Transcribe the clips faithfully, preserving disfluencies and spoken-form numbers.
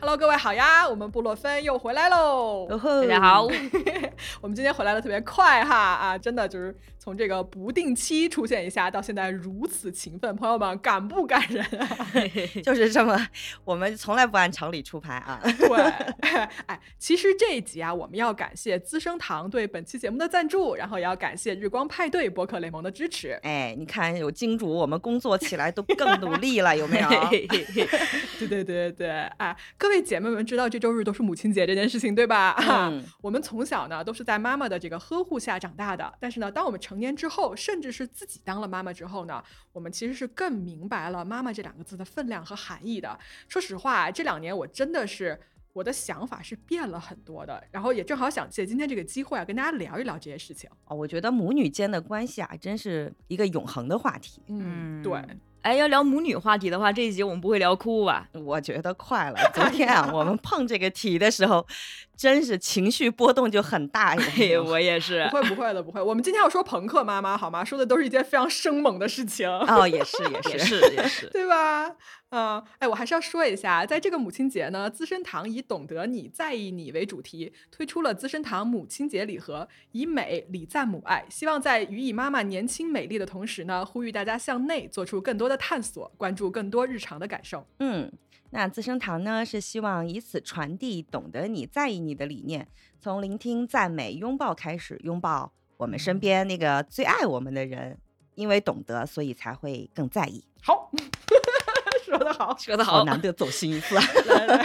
Hello， 各位好呀，我们布洛芬又回来喽！ Oh, 大家好，我们今天回来的特别快哈啊，真的就是从这个不定期出现一下到现在如此勤奋，朋友们感不感人啊？就是这么，我们从来不按常理出牌啊。对，哎，其实这一集啊，我们要感谢资生堂对本期节目的赞助，然后也要感谢日光派对播客联盟的支持。哎，你看有金主，我们工作起来都更努力了，有没有？对对对对，哎。各位姐妹们知道这周日都是母亲节这件事情对吧、嗯啊、我们从小呢都是在妈妈的这个呵护下长大的，但是呢当我们成年之后甚至是自己当了妈妈之后呢，我们其实是更明白了妈妈这两个字的分量和含义的。说实话这两年我真的是我的想法是变了很多的，然后也正好想借今天这个机会啊，跟大家聊一聊这些事情。哦，我觉得母女间的关系啊，真是一个永恒的话题。嗯，对。哎，要聊母女话题的话，这一集我们不会聊哭吧？我觉得快了。昨天啊，我们碰这个题的时候，真是情绪波动就很大。哎，我也是。不会不会的，不会。我们今天要说朋克妈妈好吗？说的都是一件非常生猛的事情。哦，也是也是也是也是，对吧？嗯，哎，我还是要说一下，在这个母亲节呢，资生堂以懂得你在意你为主题推出了资生堂母亲节礼盒，以美礼赞母爱，希望在予以妈妈年轻美丽的同时呢，呼吁大家向内做出更多的探索，关注更多日常的感受。嗯，那资生堂呢是希望以此传递懂得你在意你的理念，从聆听赞美拥抱开始，拥抱我们身边那个最爱我们的人，因为懂得所以才会更在意。好说得好，说得好，难得走心一次。来来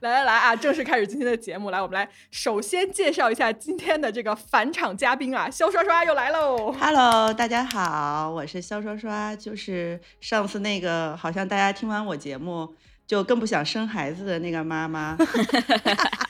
来来来啊！正式开始今天的节目，来，我们来首先介绍一下今天的这个返场嘉宾啊，肖刷刷又来喽。Hello， 大家好，我是肖刷刷，就是上次那个好像大家听完我节目就更不想生孩子的那个妈妈。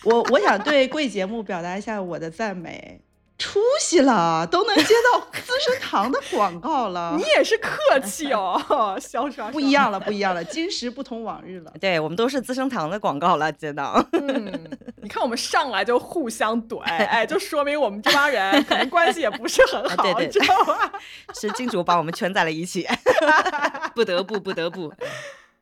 我我想对贵节目表达一下我的赞美。出息了，都能接到资生堂的广告了。你也是客气哦，肖刷刷。不一样了，不一样了，今时不同往日了。对，我们都是资生堂的广告了，接到。嗯，你看我们上来就互相怼，哎，就说明我们这帮人可能关系也不是很好，对对知道吗？是金主把我们圈在了一起，不得不，不得不。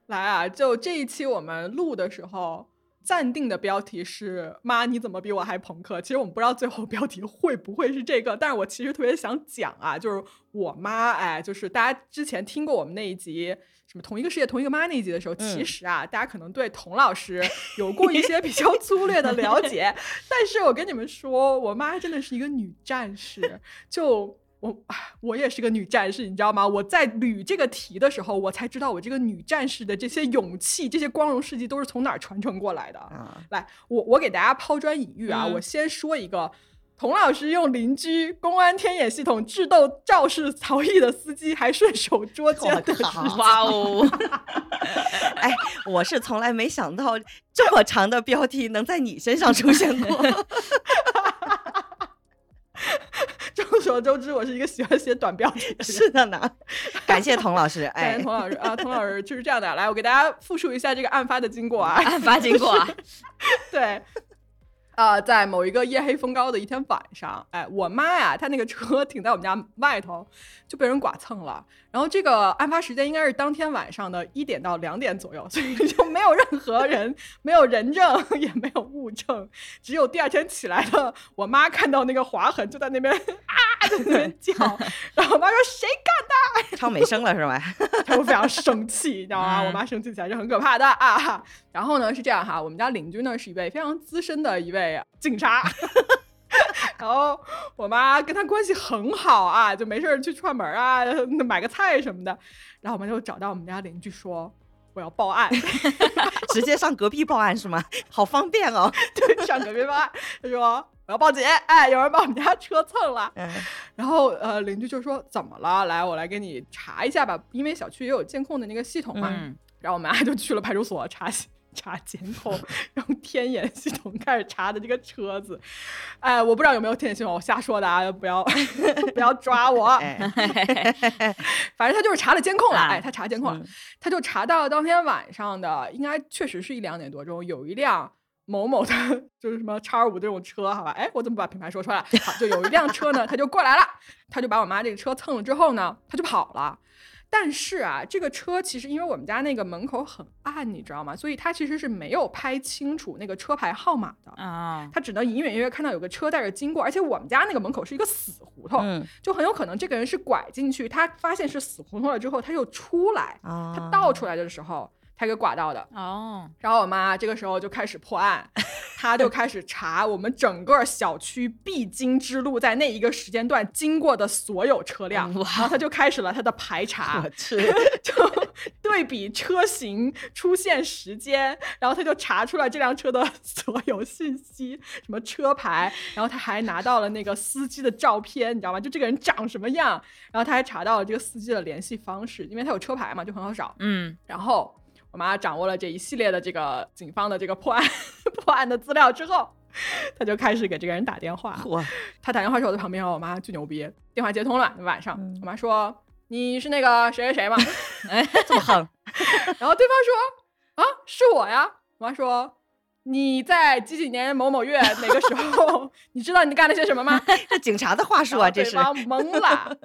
来啊，就这一期我们录的时候。暂定的标题是妈你怎么比我还朋克，其实我们不知道最后标题会不会是这个，但是我其实特别想讲啊，就是我妈，哎，就是大家之前听过我们那一集什么同一个世界同一个妈那一集的时候，其实啊、嗯、大家可能对童老师有过一些比较粗略的了解但是我跟你们说我妈真的是一个女战士，就我我也是个女战士，你知道吗？我在捋这个题的时候，我才知道我这个女战士的这些勇气、这些光荣事迹都是从哪儿传承过来的。啊、来，我我给大家抛砖引玉啊、嗯，我先说一个，童老师用邻居、公安天眼系统智斗肇事逃逸的司机，还顺手捉奸的事。哇哦！哎，我是从来没想到这么长的标题能在你身上出现过。众所周知，我是一个喜欢写短标题的人。是的呢，感谢童老师，哎，童老师啊，童老师就是这样的。来，我给大家复述一下这个案发的经过啊，案发经过、啊，对。啊、呃，在某一个夜黑风高的一天晚上，哎，我妈呀，她那个车停在我们家外头，就被人剐蹭了。然后这个案发时间应该是当天晚上的一点到两点左右，所以就没有任何人，没有人证，也没有物证，只有第二天起来的我妈看到那个划痕，就在那边啊，在那边叫，然后我妈说谁干的？唱美声了是吧？她会非常生气，你知道吗？我妈生气起来是很可怕的啊。然后呢是这样哈，我们家邻居呢是一位非常资深的一位。警察然后我妈跟他关系很好啊，就没事去串门啊，买个菜什么的，然后我们就找到我们家邻居说我要报案直接上隔壁报案是吗？好方便哦对，上隔壁报案，他说我要报警，哎，有人把我们家车蹭了、嗯、然后呃，邻居就说怎么了，来我来给你查一下吧，因为小区也有监控的那个系统嘛、嗯、然后我们就去了派出所查查监控，用天眼系统开始查的这个车子，哎，我不知道有没有天眼系统，我瞎说的啊，不要不要抓我。反正他就是查了监控了，哎，他查监控了，他就查到当天晚上的，应该确实是一两点多钟，有一辆某某的，就是什么 X 二十五 这种车，好吧，哎，我怎么把品牌说出来了？好，就有一辆车呢，他就过来了，他就把我妈这个车蹭了之后呢，他就跑了。但是啊，这个车其实因为我们家那个门口很暗，你知道吗？所以它其实是没有拍清楚那个车牌号码的啊，它只能隐隐约约看到有个车带着经过，而且我们家那个门口是一个死胡同，嗯、就很有可能这个人是拐进去，他发现是死胡同了之后，他又出来，啊、他倒出来的时候。他给剐到的哦， oh. 然后我妈这个时候就开始破案，她就开始查我们整个小区必经之路在那一个时间段经过的所有车辆， wow. 然后她就开始了她的排查，我去，就对比车型、出现时间，然后她就查出了这辆车的所有信息，什么车牌，然后她还拿到了那个司机的照片，你知道吗？就这个人长什么样，然后她还查到了这个司机的联系方式，因为他有车牌嘛，就很好找，嗯，然后。我妈掌握了这一系列的这个警方的这个破案破案的资料之后，她就开始给这个人打电话。她打电话时候我在旁边，我妈巨牛逼，电话接通了。晚上，嗯、我妈说：“你是那个谁谁谁吗？”哎，这么狠。然后对方说：“啊，是我呀。”我妈说：“你在几几年某某月哪个时候？你知道你干了些什么吗？”这警察的话术啊，这是。对方懵了。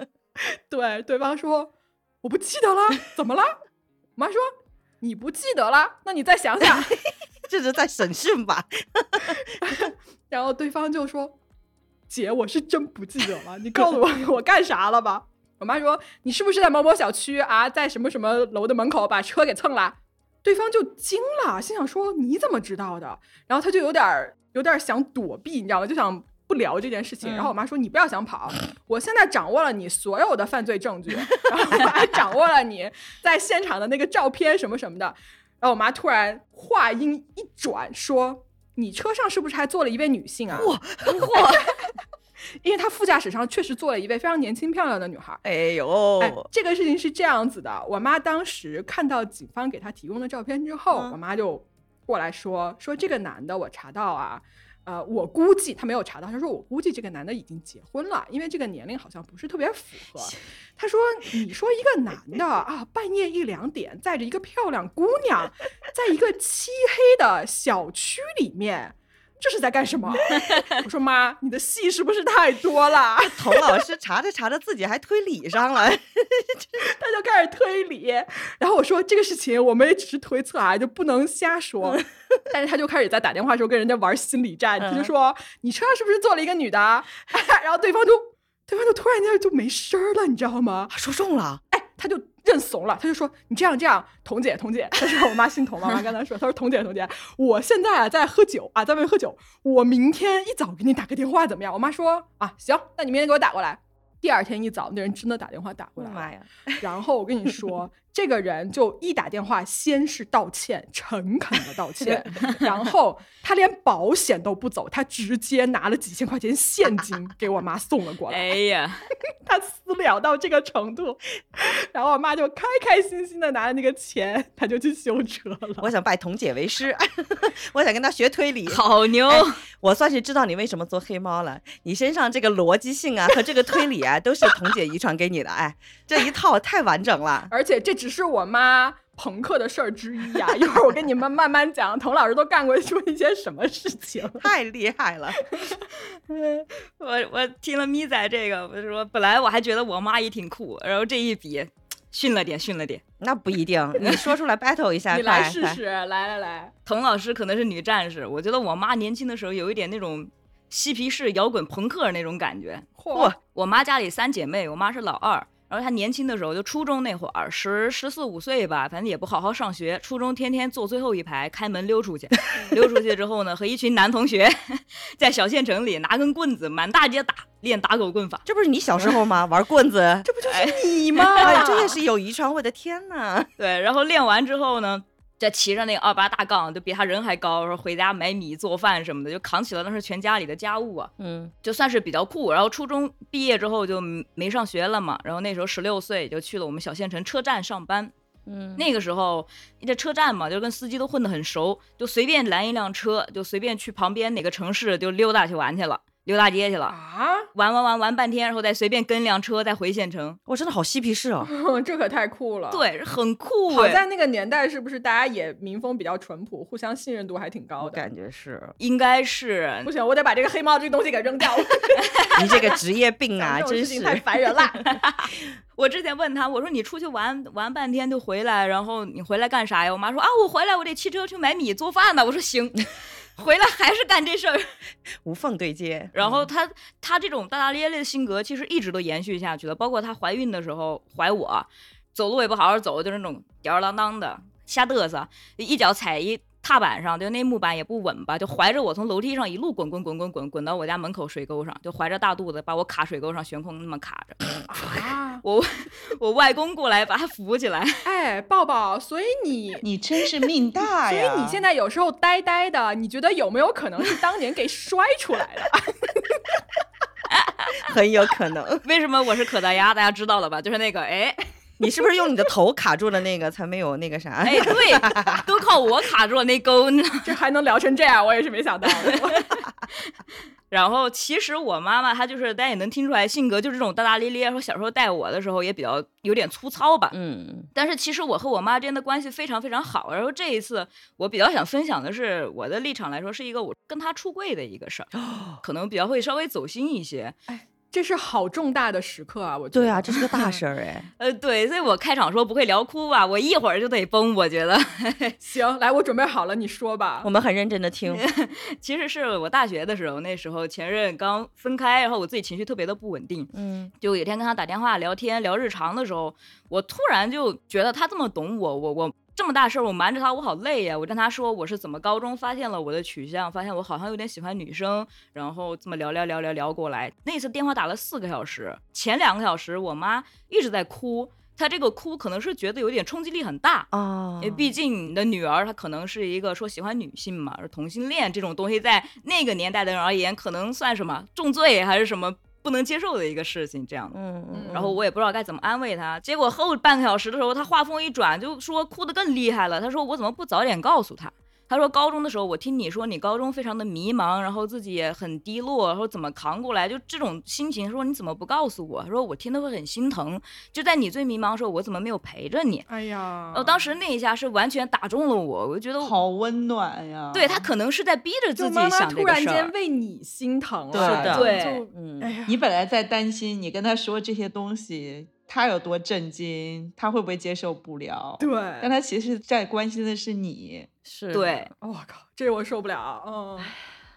对，对方说：“我不记得了，怎么了？”我妈说。你不记得了？那你再想想，这是在审讯吧？然后对方就说：“姐，我是真不记得了，你告诉我我干啥了吧？”我妈说：“你是不是在某某小区啊，在什么什么楼的门口把车给蹭了？”对方就惊了，心想说：“你怎么知道的？”然后他就有点有点想躲避，你知道吗？就想不聊这件事情。嗯、然后我妈说：“你不要想跑，我现在掌握了你所有的犯罪证据，然后我还掌握了你在现场的那个照片什么什么的。”然后我妈突然话音一转说：“你车上是不是还坐了一位女性啊？”哇，因为她副驾驶上确实坐了一位非常年轻漂亮的女孩。哎呦，哎，这个事情是这样子的，我妈当时看到警方给她提供的照片之后，嗯、我妈就过来说说这个男的我查到啊。呃，我估计他没有查到，他说我估计这个男的已经结婚了，因为这个年龄好像不是特别符合。他说你说一个男的啊，半夜一两点载着一个漂亮姑娘在一个漆黑的小区里面，这是在干什么？我说妈，你的戏是不是太多了？童老师查着查着自己还推理上了。他就开始推理，然后我说这个事情我们也只是推测啊，就不能瞎说。但是他就开始在打电话的时候跟人家玩心理战，他就说你车上是不是坐了一个女的？然后对方就对方就突然间就没声了，你知道吗？说中了，哎，他就认怂了，他就说你这样这样，童姐童姐，但是我妈姓童嘛，我妈跟他说，他说童姐童姐，我现在啊在喝酒啊，在外面喝酒，我明天一早给你打个电话怎么样？我妈说啊行，那你明天给我打过来。第二天一早，那人真的打电话打过来了，妈呀！然后我跟你说，这个人就一打电话，先是道歉，诚恳的道歉，然后他连保险都不走，他直接拿了几千块钱现金给我妈送了过来。哎呀，他私了到这个程度，然后我妈就开开心心的拿了那个钱，他就去修车了。我想拜童姐为师，我想跟她学推理，好牛！哎，我算是知道你为什么做黑猫了，你身上这个逻辑性啊和这个推理啊。都是童姐遗传给你的，哎，这一套太完整了。而且这只是我妈朋克的事儿之一啊，一会儿我跟你们慢慢讲，童老师都干过出一些什么事情，太厉害了。我我听了咪仔这个，我说本来我还觉得我妈也挺酷，然后这一比训了点，训了点。那不一定，你说出来 battle 一下，你来试试，来来来。童老师可能是女战士，我觉得我妈年轻的时候有一点那种。嬉皮士摇滚朋克那种感觉。嚯！我妈家里三姐妹，我妈是老二，然后她年轻的时候就初中那会儿，十十四五岁吧，反正也不好好上学，初中天天坐最后一排，开门溜出去，溜出去之后呢，和一群男同学在小县城里拿根棍子满大街打，练打狗棍法。这不是你小时候吗？玩棍子，这不就是你吗？哎，这也是有遗传，我的天哪！对，然后练完之后呢？再骑着那个二八大杠，就比他人还高，说回家买米做饭什么的，就扛起了当时全家里的家务啊，嗯，就算是比较酷。然后初中毕业之后就没上学了嘛，然后那时候十六岁就去了我们小县城车站上班，嗯，那个时候在车站嘛，就跟司机都混得很熟，就随便拦一辆车，就随便去旁边哪个城市就溜达去玩去了。溜大街去了啊！玩玩玩玩半天，然后再随便跟辆车再回县城。我真的好嬉皮士啊！这可太酷了。对，很酷。好在那个年代是不是大家也民风比较淳朴，互相信任度还挺高的？我感觉是，应该是。不行，我得把这个黑猫这个东西给扔掉。你这个职业病啊，真是太烦人了。我之前问他，我说你出去玩玩半天就回来，然后你回来干啥呀？我妈说啊，我回来我得骑车去买米做饭呢。我说行。回来还是干这事儿，无缝对接。然后她她这种大大咧咧的性格其实一直都延续下去了，包括她怀孕的时候怀我，走路也不好好走，就是那种吊儿郎当的瞎嘚瑟，一脚踩一踏板上，就那木板也不稳吧，就怀着我从楼梯上一路滚滚滚滚滚滚到我家门口水沟上，就怀着大肚子把我卡水沟上悬空那么卡着。啊、我我外公过来把他扶起来。哎，抱抱，所以你你真是命大呀！所以你现在有时候呆呆的，你觉得有没有可能是当年给摔出来的？很有可能。为什么我是可大鸭？大家知道了吧？就是那个哎。你是不是用你的头卡住了那个才没有那个啥？哎，对，都靠我卡住了那钩呢。这还能聊成这样，我也是没想到的。然后其实我妈妈她就是大家也能听出来性格就是这种大大咧咧，说小时候带我的时候也比较有点粗糙吧，嗯，但是其实我和我妈之间的关系非常非常好。然后这一次我比较想分享的是，我的立场来说是一个我跟她出柜的一个事儿，可能比较会稍微走心一些。哎，这是好重大的时刻啊！我觉得对啊，这是个大事儿哎。呃，对，所以我开场说不会聊哭吧，我一会儿就得崩，我觉得。行，来，我准备好了，你说吧。我们很认真的听。其实是我大学的时候，那时候前任刚分开，然后我自己情绪特别的不稳定，嗯，就有一天跟他打电话聊天聊日常的时候，我突然就觉得他这么懂我，我我。这么大事儿，我瞒着他，我好累呀！我跟他说，我是怎么高中发现了我的取向，发现我好像有点喜欢女生，然后这么聊聊聊聊聊过来。那次电话打了四个小时，前两个小时我妈一直在哭，她这个哭可能是觉得有点冲击力很大啊，因为毕竟你的女儿她可能是一个说喜欢女性嘛，同性恋这种东西在那个年代的人而言，可能算什么重罪还是什么？不能接受的一个事情，这样的，嗯嗯，然后我也不知道该怎么安慰他。结果后半个小时的时候，他话锋一转，就说哭得更厉害了。他说我怎么不早点告诉他？他说高中的时候，我听你说你高中非常的迷茫，然后自己也很低落，然后怎么扛过来？就这种心情，说你怎么不告诉我？他说我听得会很心疼。就在你最迷茫的时候，我怎么没有陪着你？哎呀，我当时那一下是完全打中了我，我觉得好温暖呀。对，他可能是在逼着自己想这个事儿。就妈妈突然间为你心疼了，对对，就嗯，哎呀，你本来在担心，你跟他说这些东西。他有多震惊，他会不会接受不了？对，但他其实在关心的是你，是对。我、oh, 靠，这我受不了。嗯，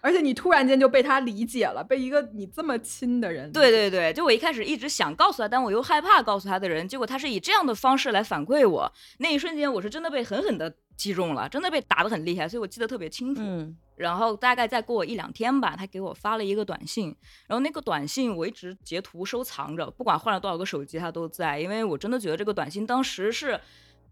而且你突然间就被他理解了，被一个你这么亲的人。对对对，就我一开始一直想告诉他，但我又害怕告诉他的人，结果他是以这样的方式来反馈我。那一瞬间，我是真的被狠狠的击中了，真的被打得很厉害，所以我记得特别清楚。嗯。然后大概再过一两天吧，他给我发了一个短信，然后那个短信我一直截图收藏着，不管换了多少个手机他都在，因为我真的觉得这个短信当时是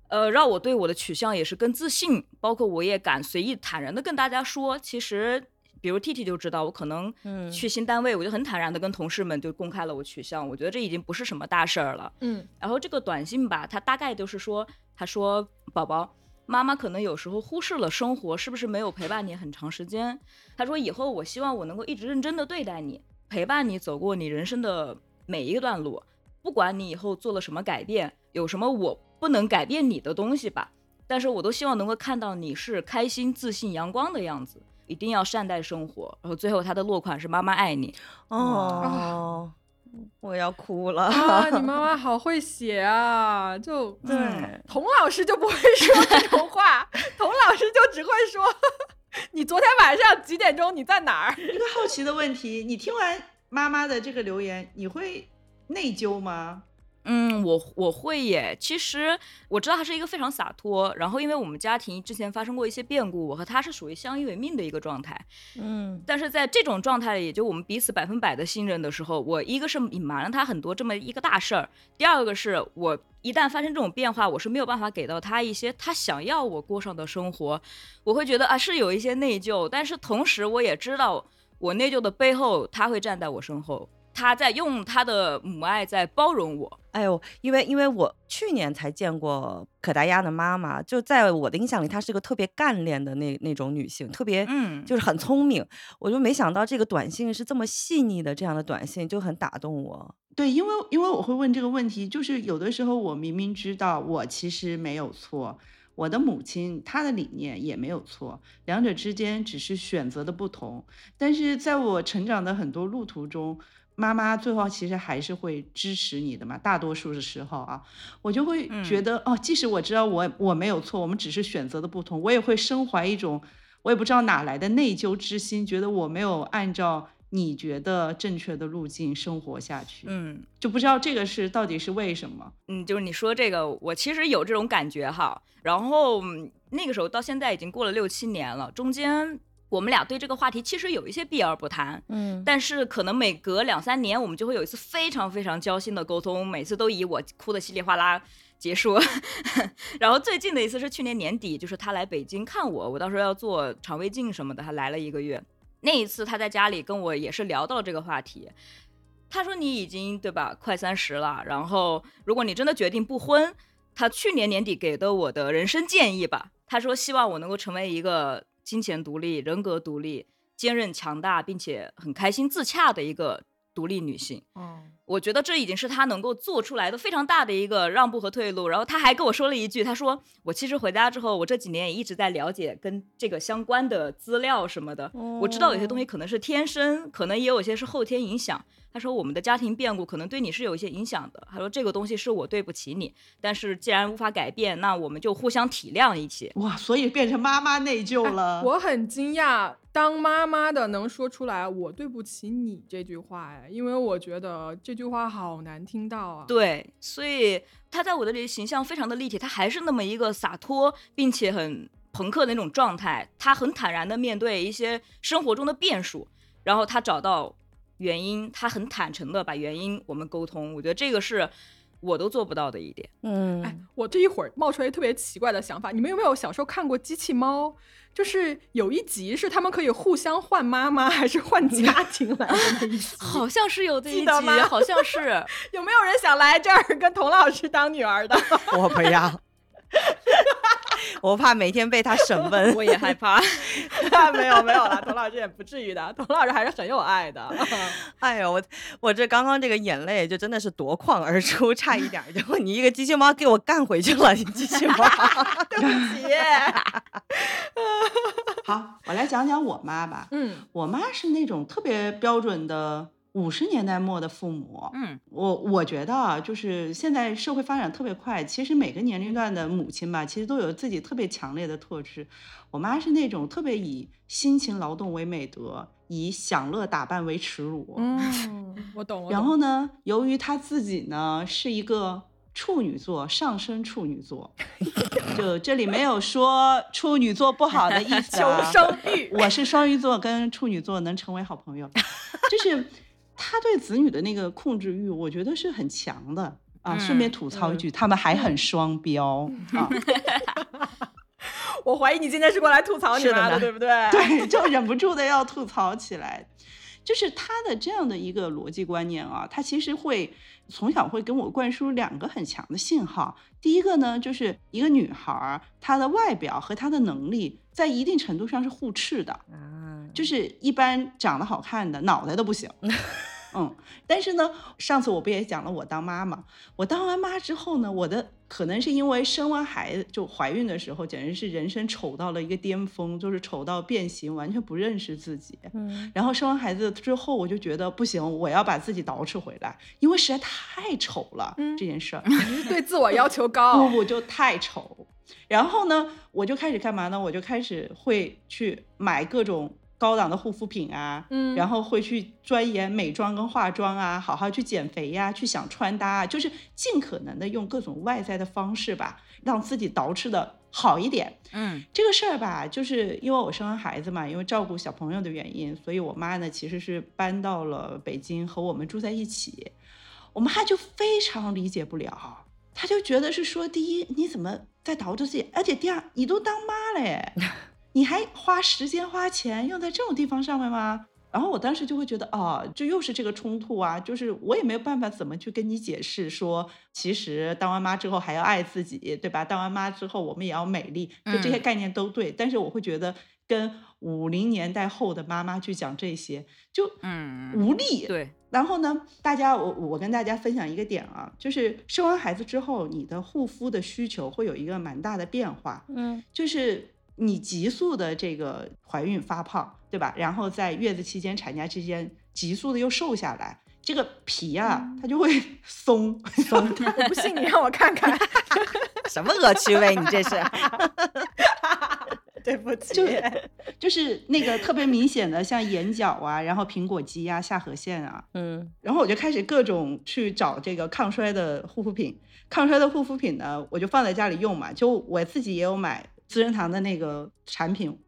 呃，让我对我的取向也是更自信，包括我也敢随意坦然的跟大家说，其实比如 Titi 就知道我可能去新单位，我就很坦然的跟同事们就公开了我取向，我觉得这已经不是什么大事儿了，嗯。然后这个短信吧，他大概就是说，他说宝宝，妈妈可能有时候忽视了生活，是不是没有陪伴你很长时间？她说以后我希望我能够一直认真的对待你，陪伴你走过你人生的每一个段落，不管你以后做了什么改变，有什么我不能改变你的东西吧，但是我都希望能够看到你是开心、自信、阳光的样子，一定要善待生活。然后最后她的落款是妈妈爱你。哦。哦，我要哭了啊！你妈妈好会写啊，就对、嗯，童老师就不会说这种话，童老师就只会说你昨天晚上几点钟你在哪儿？一个好奇的问题，你听完妈妈的这个留言，你会内疚吗？嗯，我我会耶。其实我知道他是一个非常洒脱，然后因为我们家庭之前发生过一些变故，我和他是属于相依为命的一个状态，嗯，但是在这种状态里，也就我们彼此百分百的信任的时候，我一个是隐瞒了他很多这么一个大事儿，第二个是我一旦发生这种变化，我是没有办法给到他一些他想要我过上的生活，我会觉得啊是有一些内疚，但是同时我也知道我内疚的背后他会站在我身后，他在用他的母爱在包容我。哎呦，因为因为我去年才见过可达鸭的妈妈，就在我的印象里，她是个特别干练的那那种女性，特别嗯，就是很聪明。我就没想到这个短信是这么细腻的，这样的短信就很打动我。对，因为因为我会问这个问题，就是有的时候我明明知道我其实没有错，我的母亲她的理念也没有错，两者之间只是选择的不同，但是在我成长的很多路途中，妈妈最后其实还是会支持你的嘛，大多数的时候啊，我就会觉得、嗯、哦，即使我知道我我没有错，我们只是选择的不同，我也会身怀一种我也不知道哪来的内疚之心，觉得我没有按照你觉得正确的路径生活下去，嗯，就不知道这个是到底是为什么。嗯，就是你说这个，我其实有这种感觉哈。然后那个时候到现在已经过了六七年了，中间。我们俩对这个话题其实有一些避而不谈，嗯，但是可能每隔两三年我们就会有一次非常非常交心的沟通，每次都以我哭得稀里哗啦结束然后最近的一次是去年年底，就是他来北京看我，我到时候要做肠胃镜什么的，他来了一个月，那一次他在家里跟我也是聊到这个话题，他说你已经对吧快三十了，然后如果你真的决定不婚，他去年年底给的我的人生建议吧，他说希望我能够成为一个金钱独立、人格独立、坚韧强大并且很开心自洽的一个独立女性、嗯、我觉得这已经是她能够做出来的非常大的一个让步和退路。然后她还跟我说了一句，她说我其实回家之后我这几年也一直在了解跟这个相关的资料什么的、哦、我知道有些东西可能是天生，可能也有些是后天影响，她说我们的家庭变故可能对你是有一些影响的，她说这个东西是我对不起你，但是既然无法改变，那我们就互相体谅一起。哇，所以变成妈妈内疚了、哎、我很惊讶当妈妈的能说出来我对不起你这句话、哎、因为我觉得这句话好难听到啊。对，所以她在我的形象非常的立体，她还是那么一个洒脱并且很朋克的那种状态，她很坦然的面对一些生活中的变数，然后她找到原因，他很坦诚的把原因我们沟通，我觉得这个是我都做不到的一点。嗯，哎，我这一会儿冒出来特别奇怪的想法，你们有没有小时候看过机器猫？就是有一集是他们可以互相换妈妈还是换家庭来的一集好像是有这一集，好像是有没有人想来这儿跟童老师当女儿的？我不要我怕每天被他审问我也害怕没有没有啦，童老师也不至于的，童老师还是很有爱的哎呦，我我这刚刚这个眼泪就真的是夺眶而出，差一点就你一个机器猫给我干回去了，你机器猫对不起好，我来讲讲我妈吧。嗯，我妈是那种特别标准的五十年代末的父母。嗯，我我觉得啊，就是现在社会发展特别快，其实每个年龄段的母亲吧，其实都有自己特别强烈的特质。我妈是那种特别以辛勤劳动为美德，以享乐打扮为耻辱。嗯，我懂。我懂。然后呢，由于她自己呢是一个处女座，上升处女座，就这里没有说处女座不好的意思啊。求生欲。我是双鱼座，跟处女座能成为好朋友，就是。他对子女的那个控制欲我觉得是很强的啊、嗯、顺便吐槽一句、嗯、他们还很双标、嗯啊、我怀疑你今天是过来吐槽你妈 的, 的对不对？对，就忍不住的要吐槽起来就是他的这样的一个逻辑观念啊，他其实会从小会跟我灌输两个很强的信号。第一个呢，就是一个女孩她的外表和她的能力在一定程度上是互斥的、嗯、就是一般长得好看的脑袋都不行嗯，但是呢，上次我不也讲了，我当妈妈，我当完妈之后呢，我的可能是因为生完孩子就怀孕的时候，简直是人生丑到了一个巅峰，就是丑到变形，完全不认识自己。嗯，然后生完孩子之后，我就觉得不行，我要把自己捯饬回来，因为实在太丑了、嗯、这件事儿。你是对自我要求高？不不，就太丑。然后呢，我就开始干嘛呢？我就开始会去买各种。高档的护肤品啊、嗯、然后会去钻研美妆跟化妆啊，好好去减肥呀、啊、去想穿搭啊，就是尽可能的用各种外在的方式吧，让自己捯饬的好一点。嗯，这个事儿吧，就是因为我生完孩子嘛，因为照顾小朋友的原因，所以我妈呢其实是搬到了北京和我们住在一起。我妈就非常理解不了，她就觉得是说，第一你怎么在捯饬自己，而且第二你都当妈了耶你还花时间花钱用在这种地方上面吗？然后我当时就会觉得啊，就又是这个冲突啊，就是我也没有办法怎么去跟你解释说，其实当完妈之后还要爱自己，对吧？当完妈之后我们也要美丽，就这些概念都对，嗯，但是我会觉得跟五零年代后的妈妈去讲这些就无力，嗯，对。然后呢，大家我我跟大家分享一个点啊，就是生完孩子之后你的护肤的需求会有一个蛮大的变化，嗯，就是你急速的这个怀孕发胖，对吧？然后在月子期间产假之间急速的又瘦下来，这个皮啊，嗯，它就会松松。我不信你让我看看。什么恶趣味你这是。对不起，就是就是那个特别明显的，像眼角啊，然后苹果肌啊，下颌线啊，嗯，然后我就开始各种去找这个抗衰的护肤品，抗衰的护肤品呢，我就放在家里用嘛，就我自己也有买资生堂的那个产品，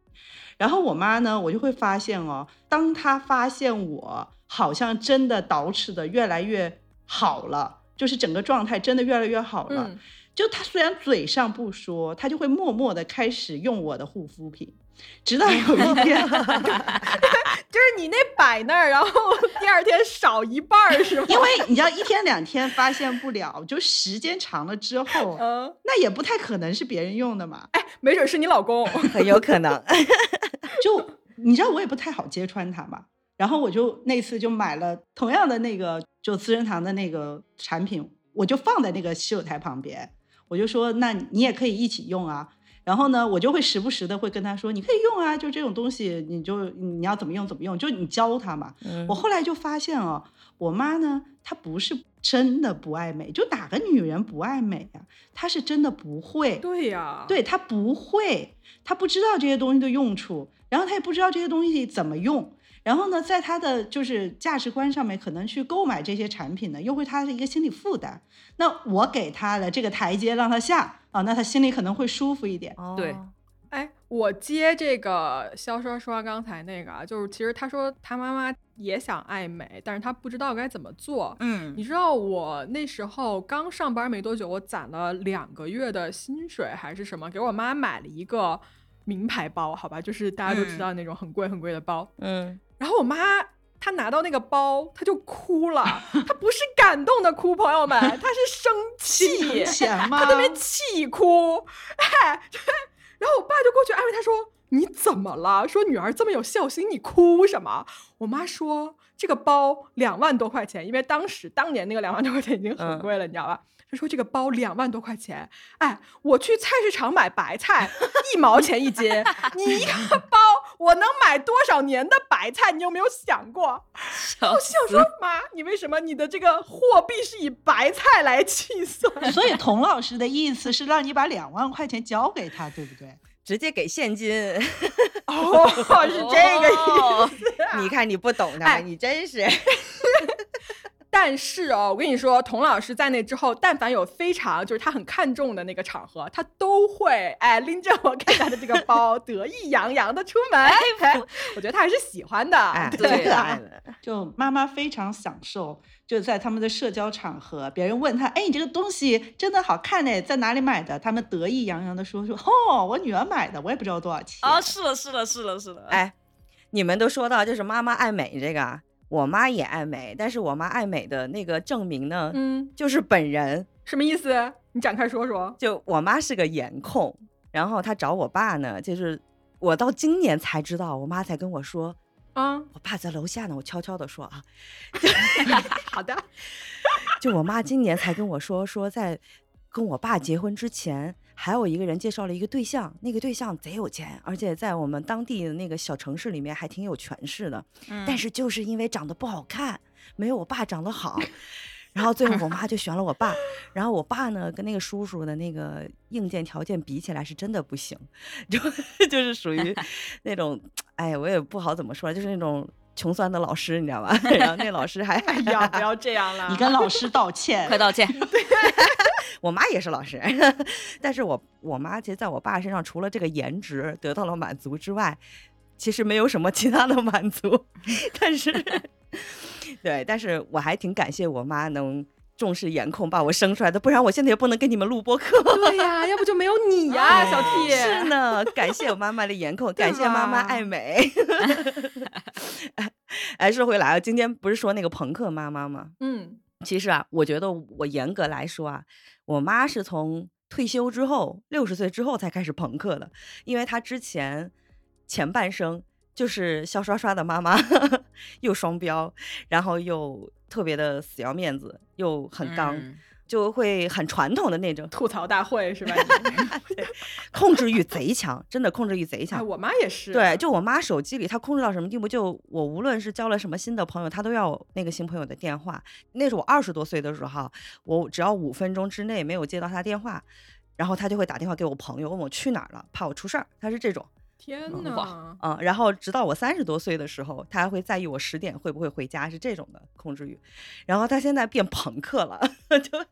然后我妈呢，我就会发现哦，当她发现我好像真的捯饬的越来越好了，就是整个状态真的越来越好了。嗯，就他虽然嘴上不说，他就会默默的开始用我的护肤品，直到有一天就是你那摆那儿，然后第二天少一半是吗？因为你知道一天两天发现不了，就时间长了之后，嗯，那也不太可能是别人用的嘛，哎，没准是你老公，很有可能。就你知道我也不太好揭穿他嘛，然后我就那次就买了同样的那个就资生堂的那个产品，我就放在那个洗手台旁边，我就说那你也可以一起用啊，然后呢我就会时不时的会跟他说你可以用啊，就这种东西你就你要怎么用怎么用，就你教他嘛，嗯，我后来就发现哦，我妈呢她不是真的不爱美，就哪个女人不爱美啊，她是真的不会，对呀，啊，对，她不会，她不知道这些东西的用处，然后她也不知道这些东西怎么用，然后呢在她的就是价值观上面可能去购买这些产品呢又会她的一个心理负担，那我给她的这个台阶让她下啊，那她心里可能会舒服一点，哦，对。哎，我接这个肖刷刷刚才那个啊，就是其实她说她妈妈也想爱美，但是她不知道该怎么做。嗯，你知道我那时候刚上班没多久，我攒了两个月的薪水还是什么，给我妈买了一个名牌包，好吧，就是大家都知道那种很贵很贵的包。嗯，然后我妈她拿到那个包她就哭了，她不是感动的哭，朋友们，她是生气，她特别气哭，哎，然后我爸就过去安慰她说你怎么了，说女儿这么有孝心你哭什么，我妈说这个包两万多块钱，因为当时当年那个两万多块钱已经很贵了，嗯，你知道吧，他说这个包两万多块钱，哎，我去菜市场买白菜一毛钱一斤，你一个包我能买多少年的白菜，你有没有想过？我想说妈你为什么你的这个货币是以白菜来计算？所以童老师的意思是让你把两万块钱交给他，对不对？直接给现金。哦，是这个意思，啊，你看你不懂的，哎，你真是。但是哦，我跟你说，童老师在那之后，但凡有非常就是他很看重的那个场合，他都会哎拎着我给他的这个包，得意洋洋的出门。哎，我觉得他还是喜欢的，哎，对啊，就妈妈非常享受，就在他们的社交场合，别人问他，哎，你这个东西真的好看嘞，在哪里买的？他们得意洋洋的说说，哦，我女儿买的，我也不知道多少钱。哦，是了，是了，是了，是了。哎，你们都说到就是妈妈爱美这个。我妈也爱美，但是我妈爱美的那个证明呢，嗯，就是本人。什么意思？你展开说说。就我妈是个颜控，然后她找我爸呢，就是我到今年才知道，我妈才跟我说，啊，嗯，我爸在楼下呢，我悄悄的说啊，好的，就我妈今年才跟我说，说在跟我爸结婚之前，还有一个人介绍了一个对象，那个对象贼有钱，而且在我们当地的那个小城市里面还挺有权势的，嗯，但是就是因为长得不好看，没有我爸长得好，然后最后我妈就选了我爸，然后我爸呢跟那个叔叔的那个硬件条件比起来是真的不行，就就是属于那种，哎，我也不好怎么说，就是那种穷酸的老师，你知道吧？然后那老师还哎呀，不要这样了，你跟老师道歉，快道歉。对，我妈也是老师，但是我我妈其实在我爸身上，除了这个颜值得到了满足之外，其实没有什么其他的满足。但是，对，但是我还挺感谢我妈能重视颜控把我生出来的，不然我现在也不能跟你们录播客。对呀，啊，要不就没有你呀，啊，小 T。是呢，感谢我妈妈的颜控，感谢妈妈爱美。哎，说回来啊，今天不是说那个朋克妈妈吗？嗯，其实啊，我觉得我严格来说啊，我妈是从退休之后，六十岁之后才开始朋克的，因为她之前前半生就是肖刷刷的妈妈，又双标，然后又特别的死要面子，又很刚。嗯，就会很传统的那种吐槽大会是吧？对，控制欲贼强，真的控制欲贼强。哎，我妈也是。对，就我妈手机里，她控制到什么地步？就我无论是交了什么新的朋友，她都要那个新朋友的电话。那是我二十多岁的时候，我只要五分钟之内没有接到她电话，然后她就会打电话给我朋友，问我去哪儿了，怕我出事儿。她是这种。天哪！嗯，然后直到我三十多岁的时候，他还会在意我十点会不会回家，是这种的控制欲。然后他现在变朋克了，就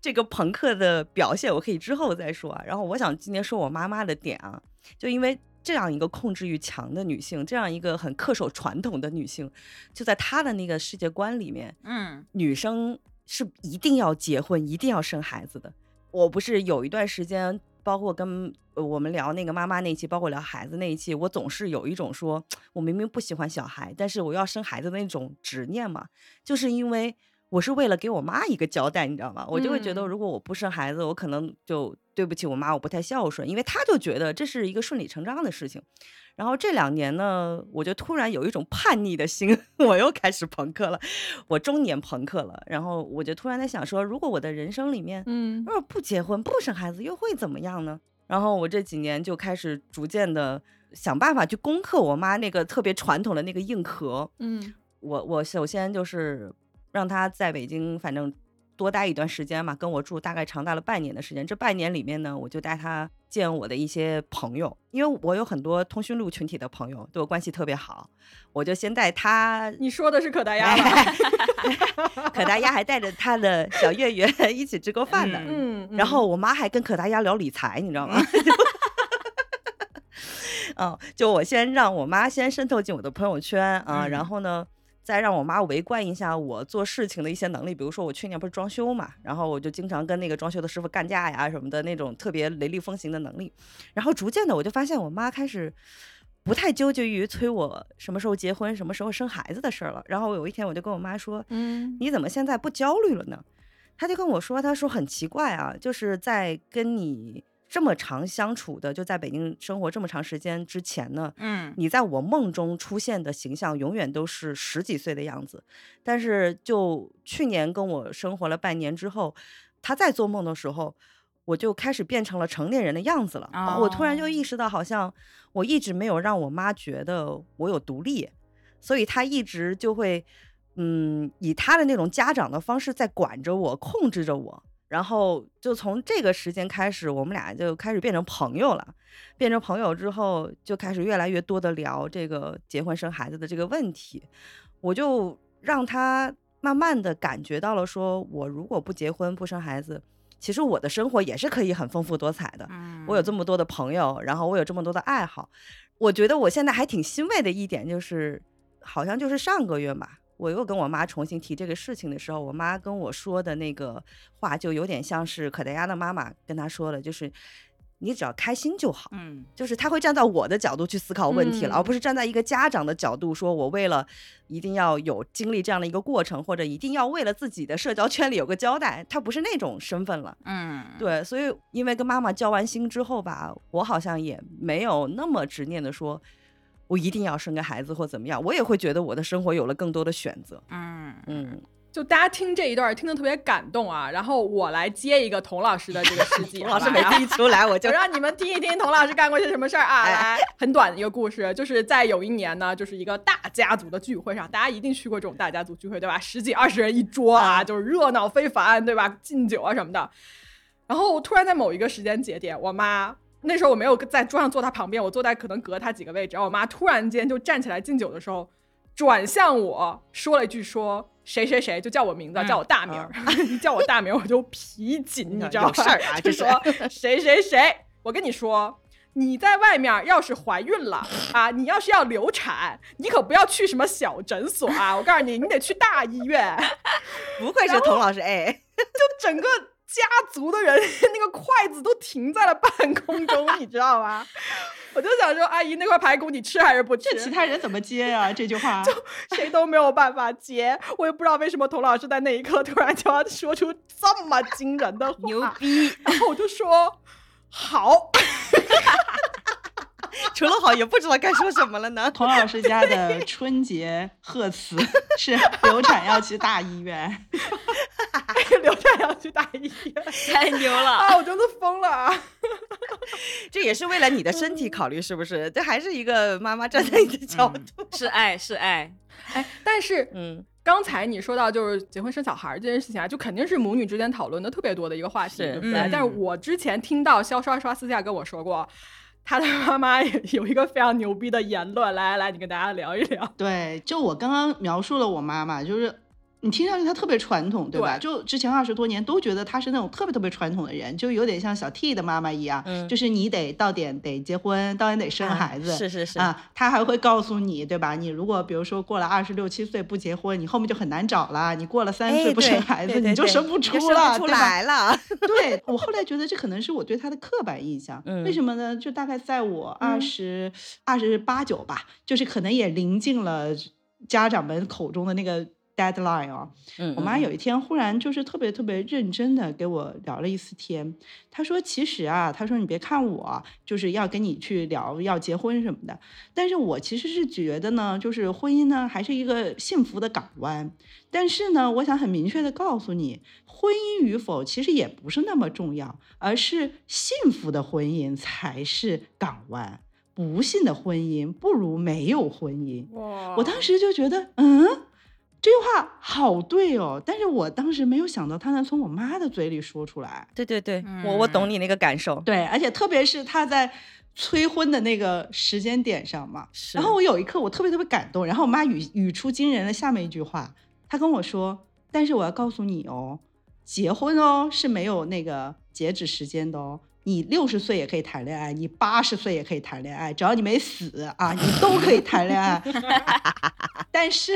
这个朋克的表现，我可以之后再说啊。然后我想今天说我妈妈的点啊，就因为这样一个控制欲强的女性，这样一个很恪守传统的女性，就在她的那个世界观里面，嗯，女生是一定要结婚，一定要生孩子的。我不是有一段时间。包括跟我们聊那个妈妈那一期，包括聊孩子那一期，我总是有一种说我明明不喜欢小孩，但是我要生孩子的那种执念嘛，就是因为我是为了给我妈一个交代，你知道吗？我就会觉得如果我不生孩子，我可能就对不起我妈，我不太孝顺，因为她就觉得这是一个顺理成章的事情。然后这两年呢，我就突然有一种叛逆的心，我又开始朋克了，我中年朋克了。然后我就突然在想说，如果我的人生里面，嗯，如果不结婚不生孩子又会怎么样呢？然后我这几年就开始逐渐的想办法去攻克我妈那个特别传统的那个硬壳。嗯，我我首先就是。让他在北京反正多待一段时间嘛，跟我住大概长达了半年的时间。这半年里面呢，我就带他见我的一些朋友，因为我有很多通讯录群体的朋友对我关系特别好，我就先带他。你说的是可达鸭吧？哎，可达鸭还带着他的小月月一起吃过饭的。嗯，然后我妈还跟可达鸭聊理财，你知道吗？哦，就我先让我妈先渗透进我的朋友圈啊，嗯，然后呢再让我妈围观一下我做事情的一些能力，比如说我去年不是装修嘛，然后我就经常跟那个装修的师傅干架呀什么的，那种特别雷厉风行的能力。然后逐渐的我就发现我妈开始不太纠结于催我什么时候结婚什么时候生孩子的事了。然后有一天我就跟我妈说，嗯，你怎么现在不焦虑了呢？她就跟我说，她说很奇怪啊，就是在跟你这么长相处的，就在北京生活这么长时间之前呢，嗯，你在我梦中出现的形象永远都是十几岁的样子，但是就去年跟我生活了半年之后，他在做梦的时候我就开始变成了成年人的样子了。哦，我突然就意识到好像我一直没有让我妈觉得我有独立，所以她一直就会嗯以她的那种家长的方式在管着我控制着我。然后就从这个时间开始，我们俩就开始变成朋友了。变成朋友之后，就开始越来越多的聊这个结婚生孩子的这个问题。我就让他慢慢的感觉到了说，我如果不结婚不生孩子，其实我的生活也是可以很丰富多彩的。我有这么多的朋友，然后我有这么多的爱好。我觉得我现在还挺欣慰的一点就是，好像就是上个月吧，我又跟我妈重新提这个事情的时候，我妈跟我说的那个话就有点像是可达鸭的妈妈跟她说的，就是你只要开心就好。嗯，就是她会站到我的角度去思考问题了，嗯，而不是站在一个家长的角度说我为了一定要有经历这样的一个过程，或者一定要为了自己的社交圈里有个交代，她不是那种身份了。嗯，对，所以因为跟妈妈交完心之后吧，我好像也没有那么执念的说我一定要生个孩子或怎么样，我也会觉得我的生活有了更多的选择。嗯嗯，就大家听这一段听得特别感动啊，然后我来接一个童老师的这个事迹。童老师每次一出来我就我让你们听一听童老师干过些什么事儿啊。哎，来，很短的一个故事，就是在有一年呢，就是一个大家族的聚会上，大家一定去过这种大家族聚会对吧，十几二十人一桌啊，嗯，就是热闹非凡对吧，敬酒啊什么的。然后突然在某一个时间节点，我妈那时候我没有在桌上坐他旁边，我坐在可能隔他几个位置，然后我妈突然间就站起来敬酒的时候转向我说了一句说谁谁谁，就叫我名字，嗯，叫我大名，嗯，叫我大名我就皮紧你知道吗，有事儿啊，就说谁谁谁，我跟你说你在外面要是怀孕了啊，你要是要流产，你可不要去什么小诊所啊，我告诉你你得去大医院。不愧是童老师。哎，就整个家族的人那个筷子都停在了半空中，你知道吗？我就想说，阿姨，那块排骨你吃还是不吃？这其他人怎么接呀、啊？这句话就谁都没有办法接。我也不知道为什么童老师在那一刻突然就要说出这么惊人的话，牛逼！然后我就说好。除了好也不知道该说什么了呢。童老师家的春节贺词是流产要去大医院，流产要去大医院，太牛了啊！我真的疯了啊！这也是为了你的身体考虑，是不是？这还是一个妈妈站在你的角度，嗯、是爱是爱。哎，但是嗯。刚才你说到就是结婚生小孩这件事情啊，就肯定是母女之间讨论的特别多的一个话题，对不对、嗯？但是我之前听到肖刷刷私下跟我说过，她的妈妈有一个非常牛逼的言论，来来来，你跟大家聊一聊。对，就我刚刚描述了我妈妈，就是你听上去她特别传统，对吧？对，就之前二十多年都觉得她是那种特别特别传统的人，就有点像小 T 的妈妈一样，嗯、就是你得到点得结婚，到点得生孩子，啊、是是是啊，她还会告诉你，对吧？你如果比如说过了二十六七岁不结婚，你后面就很难找了；你过了三十岁不生孩子，哎、你就生不出了，对吧？对，我后来觉得这可能是我对她的刻板印象，嗯、为什么呢？就大概在我二十二十八九吧，就是可能也临近了家长们口中的那个。deadline 哦，我妈有一天忽然就是特别特别认真的给我聊了一次天，她说其实啊，她说你别看我就是要跟你去聊要结婚什么的，但是我其实是觉得呢，就是婚姻呢还是一个幸福的港湾，但是呢，我想很明确的告诉你，婚姻与否其实也不是那么重要，而是幸福的婚姻才是港湾。不幸的婚姻不如没有婚姻。我当时就觉得，嗯。这句话好对哦，但是我当时没有想到他能从我妈的嘴里说出来。对对对，嗯、我我懂你那个感受。对，而且特别是他在催婚的那个时间点上嘛。然后我有一刻我特别特别感动，然后我妈语语出惊人的下面一句话，她跟我说：“但是我要告诉你哦，结婚哦是没有那个截止时间的哦。”你六十岁也可以谈恋爱，你八十岁也可以谈恋爱，只要你没死啊，你都可以谈恋爱。但是。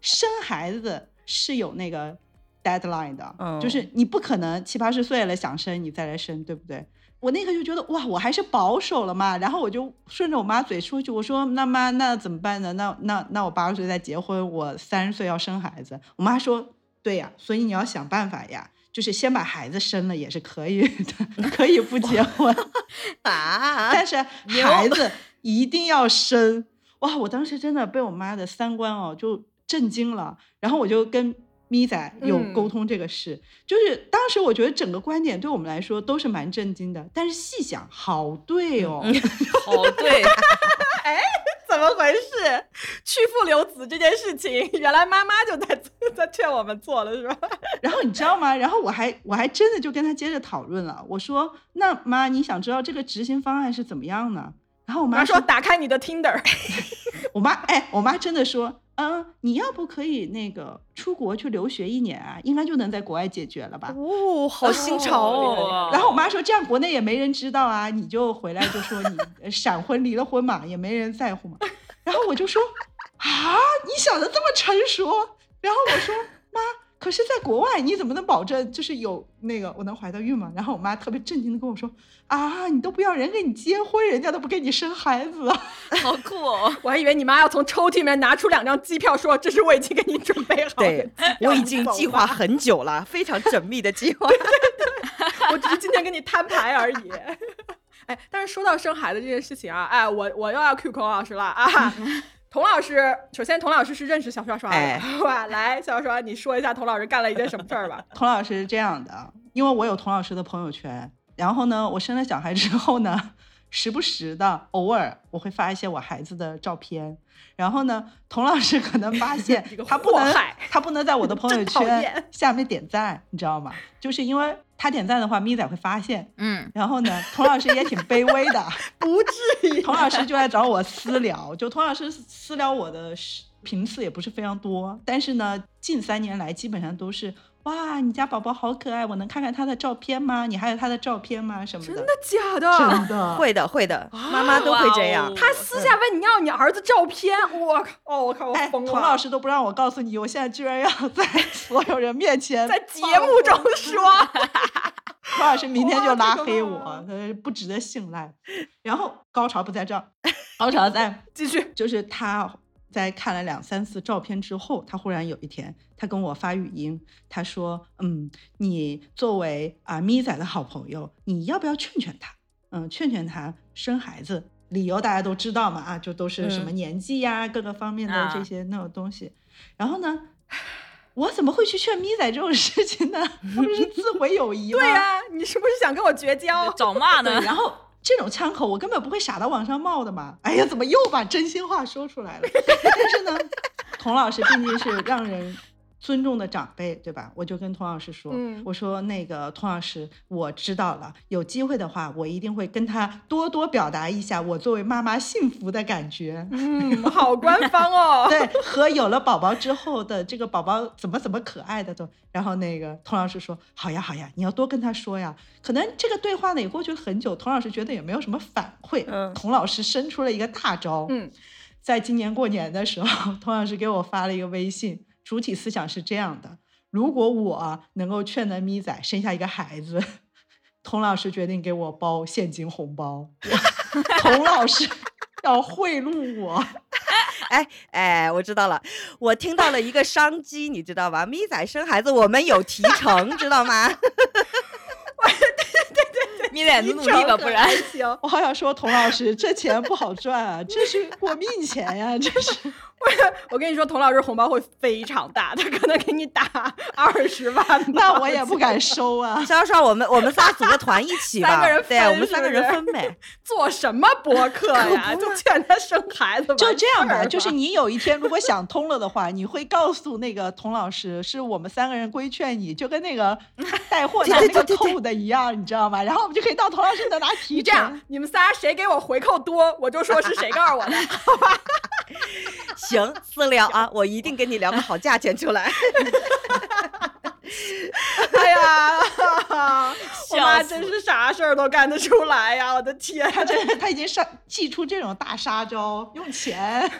生孩子是有那个 deadline 的、嗯、就是你不可能七八十岁了想生你再来生，对不对？我那个就觉得哇，我还是保守了嘛，然后我就顺着我妈嘴说去，我说那妈那怎么办呢？那那那我八十岁再结婚，我三十岁要生孩子。我妈说对呀，所以你要想办法呀，就是先把孩子生了也是可以的，可以不结婚啊，但是孩子一定要生。哇，我当时真的被我妈的三观哦就震惊了，然后我就跟咪仔有沟通这个事、嗯、就是当时我觉得整个观点对我们来说都是蛮震惊的，但是细想好对哦、嗯、好对哎，怎么回事？去父留子这件事情原来妈妈就在在劝我们做了，是吧？然后你知道吗，然后我还我还真的就跟他接着讨论了，我说那妈你想知道这个执行方案是怎么样呢？然后我妈 说, 妈说打开你的 Tinder 我妈哎，我妈真的说嗯，你要不可以那个出国去留学一年啊，应该就能在国外解决了吧？哦，好新潮哦！然后我妈说，这样国内也没人知道啊，你就回来就说你闪婚离了婚嘛，也没人在乎嘛。然后我就说啊，你想的这么成熟。然后我说妈，可是在国外你怎么能保证就是有那个我能怀到孕吗？然后我妈特别震惊的跟我说啊，你都不要人给你结婚，人家都不给你生孩子，好酷哦！我还以为你妈要从抽屉里面拿出两张机票说这是我已经给你准备好的，对，我已经计划很久了非常缜密的计划对对对，我只是今天跟你摊牌而已哎，但是说到生孩子这件事情啊，哎，我我又要 Q 孔老师了啊童老师，首先童老师是认识小刷刷的、哎、哇，来小刷刷你说一下童老师干了一件什么事儿吧童老师是这样的，因为我有童老师的朋友圈，然后呢我生了小孩之后呢，时不时的偶尔我会发一些我孩子的照片，然后呢童老师可能发现他不能他不能在我的朋友圈下面点赞你知道吗？就是因为他点赞的话咪仔会发现，嗯，然后呢童老师也挺卑微的不至于，童老师就来找我私聊，就童老师私聊我的频次也不是非常多，但是呢近三年来基本上都是哇，你家宝宝好可爱，我能看看他的照片吗？你还有他的照片吗？什么的。真的假的？真的。会的会的、啊、妈妈都会这样、哦、他私下问你要你儿子照片，我靠、哦、我靠我疯了、哎、童老师都不让我告诉你，我现在居然要在所有人面前在节目中说童老师明天就拉黑我，不值得信赖。然后高潮不在这儿，高潮在继续，就是他在看了两三次照片之后，他忽然有一天他跟我发语音，他说嗯，你作为啊咪仔的好朋友，你要不要劝劝他，嗯，劝劝他生孩子，理由大家都知道嘛，啊，就都是什么年纪呀、嗯、各个方面的这些那种东西、啊、然后呢我怎么会去劝咪仔这种事情呢？他不是自毁友谊吗？对啊，你是不是想跟我绝交找骂呢？然后这种枪口我根本不会傻到往上冒的嘛。哎呀，怎么又把真心话说出来了？但是呢，童老师毕竟是让人尊重的长辈，对吧？我就跟童老师说、嗯、我说那个童老师，我知道了，有机会的话我一定会跟他多多表达一下我作为妈妈幸福的感觉。嗯，好官方哦。对，和有了宝宝之后的这个宝宝怎么怎么可爱的都。然后那个童老师说好呀好呀，你要多跟他说呀。可能这个对话呢也过去很久，童老师觉得也没有什么反馈、嗯、童老师伸出了一个大招。嗯，在今年过年的时候，童老师给我发了一个微信，主体思想是这样的，如果我能够劝的咪仔生下一个孩子，童老师决定给我包现金红包。童老师要贿赂我。哎哎，我知道了，我听到了一个商机，你知道吧？咪仔生孩子我们有提成，知道吗？咪仔努努力吧，不然行。我好想说，童老师这钱不好赚啊，这是过命钱呀、啊，这是。我跟你说，童老师红包会非常大，他可能给你打二十万。那我也不敢收啊。肖刷，我们我们仨组个团一起吧，三个人分，对，我们三个人分呗。做什么博客呀？就劝他生孩子吧。就这样吧，就是你有一天如果想通了的话，你会告诉那个童老师，是我们三个人规劝你，就跟那个带货拿那个扣的一样，你知道吗？然后我们就可以到童老师那拿提成。这样，你们仨谁给我回扣多，我就说是谁告诉我的，好吧？行，私聊啊，我一定给你聊个好价钱出来。哎呀，我妈真是啥事儿都干得出来呀！我的天，她真的，她已经上祭出这种大杀招，用钱。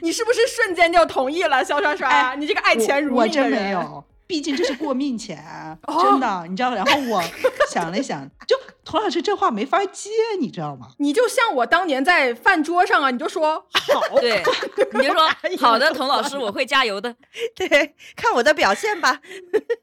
你是不是瞬间就同意了，肖刷刷、哎？你这个爱钱如命的人。我真没有，毕竟这是过命钱、啊，真的，你知道。然后我想了想，就。童老师这话没法接，你知道吗？你就像我当年在饭桌上啊，你就说好，对，你就说好的，童老师，我会加油的，对，看我的表现吧。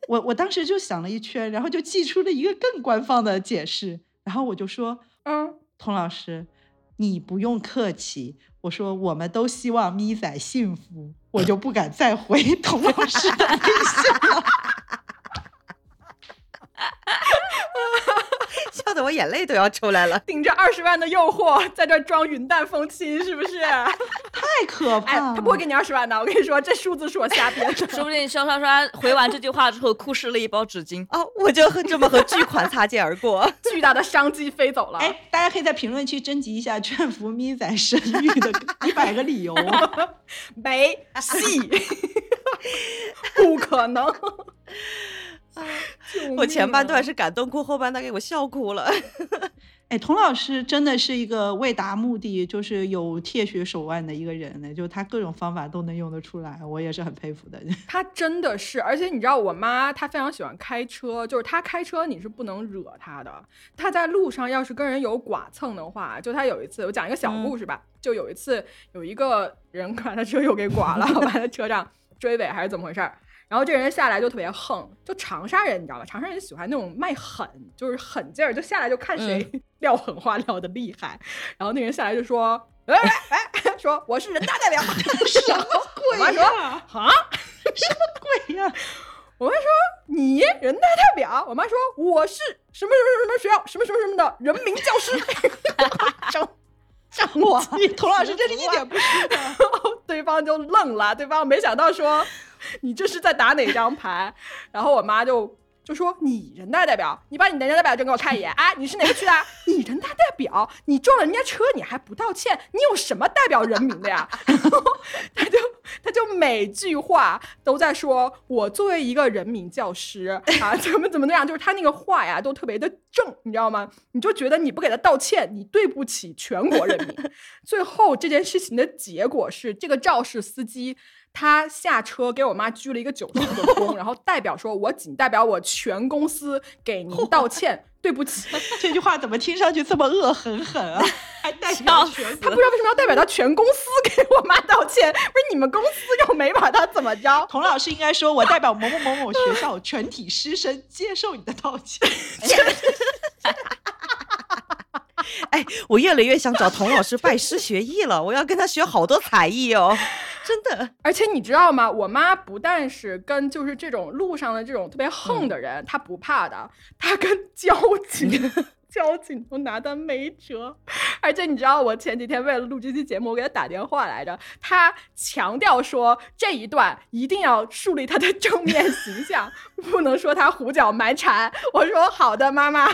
我我当时就想了一圈，然后就寄出了一个更官方的解释，然后我就说，嗯，童老师，你不用客气，我说我们都希望咪仔幸福，我就不敢再回童老师的微信了。笑得我眼泪都要出来了，顶着二十万的诱惑，在这装云淡风轻，是不是？太可怕了、哎！他不会给你二十万的，我跟你说，这数字是我瞎编的。说不定肖刷刷回完这句话之后，哭湿了一包纸巾啊、哦！我就这么和巨款擦肩而过，巨大的商机飞走了。哎，大家可以在评论区征集一下劝服咪仔生育的一百个理由，没戏，不可能。啊、我前半段是感动哭，后半段给我笑哭了。哎，童老师真的是一个为达目的就是有铁血手腕的一个人呢，就他各种方法都能用得出来，我也是很佩服的。他真的是，而且你知道我妈她非常喜欢开车，就是她开车你是不能惹她的，她在路上要是跟人有剐蹭的话，就她有一次，我讲一个小故事吧、嗯、就有一次有一个人把她车又给剐了，把她车上追尾还是怎么回事，然后这人下来就特别横，就长沙人你知道吗？长沙人喜欢那种卖狠，就是狠劲儿，就下来就看谁撂狠话撂的厉害、嗯、然后那人下来就说哎哎，说我是人大代表。什么鬼呀、啊、啊，什么鬼呀、啊、我妈说你人大代表，我妈说我是什么什么什么学校什么什么什么的人民教师。我童老师这是一点不虚的。对方就愣了，对方没想到说你这是在打哪张牌。然后我妈就就说你人大代表，你把你人大代表证给我看一眼啊！你是哪个区的？你人大代表，你撞了人家车你还不道歉，你有什么代表人民的呀？他就他就每句话都在说我作为一个人民教师啊，怎么怎么那样，就是他那个话呀都特别的正，你知道吗？你就觉得你不给他道歉，你对不起全国人民。最后这件事情的结果是，这个肇事司机他下车给我妈鞠了一个九十度的躬，然后代表说我仅代表我全公司给您道歉，对不起。这句话怎么听上去这么恶狠狠啊？还代表全他不知道为什么要代表到全公司给我妈道歉，不是你们公司又没把他怎么着？童老师应该说我代表某某某某学校全体师生接受你的道歉。哎，我越来越想找童老师拜师学艺了，我要跟他学好多才艺哦，真的。而且你知道吗，我妈不但是跟就是这种路上的这种特别横的人、嗯、她不怕的，她跟交警、嗯、交警都拿她没辙。而且你知道我前几天为了录这期节目我给她打电话来着，她强调说这一段一定要树立她的正面形象，不能说她胡搅蛮缠。我说好的妈妈。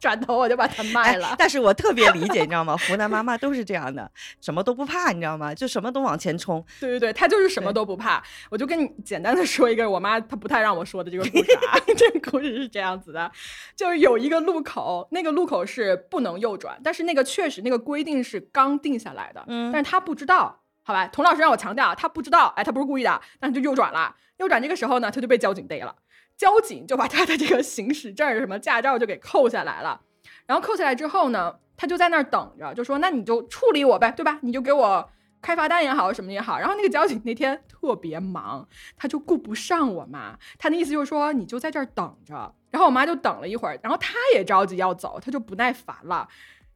转头我就把它卖了、哎、但是我特别理解，你知道吗？湖南妈妈都是这样的，什么都不怕，你知道吗？就什么都往前冲。对对对，她就是什么都不怕。我就跟你简单的说一个我妈她不太让我说的这个故事啊。这个故事是这样子的，就是有一个路口，那个路口是不能右转，但是那个确实那个规定是刚定下来的、嗯、但是她不知道，好吧，童老师让我强调她不知道，哎，她不是故意的，但是就右转了。右转这个时候呢，她就被交警逮了，交警就把他的这个行驶证什么驾照就给扣下来了。然后扣下来之后呢，他就在那儿等着，就说那你就处理我呗，对吧？你就给我开罚单也好什么也好。然后那个交警那天特别忙，他就顾不上我妈，他的意思就是说你就在这儿等着。然后我妈就等了一会儿，然后他也着急要走，他就不耐烦了，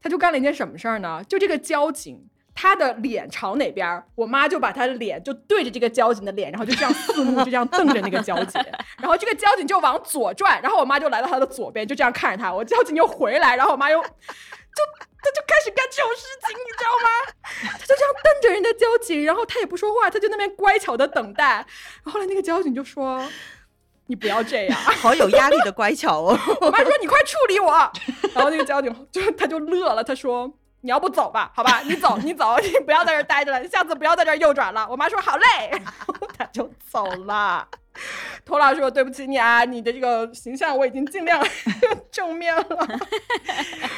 他就干了一件什么事儿呢？就这个交警他的脸朝哪边，我妈就把他的脸就对着这个交警的脸，然后就这样四目就这样瞪着那个交警。然后这个交警就往左转，然后我妈就来到他的左边，就这样看着他。我交警又回来，然后我妈又就他就开始干这种事情，你知道吗？他就这样瞪着人家交警，然后他也不说话，他就那边乖巧的等待。然后来那个交警就说你不要这样，好有压力的乖巧哦。我妈说你快处理我。然后那个交警就他就乐了，他说你要不走吧，好吧，你走你走，你不要在这儿待着了，下次不要在这儿右转了。我妈说好嘞，然后她就走了。童老师说对不起你啊，你的这个形象我已经尽量正面了。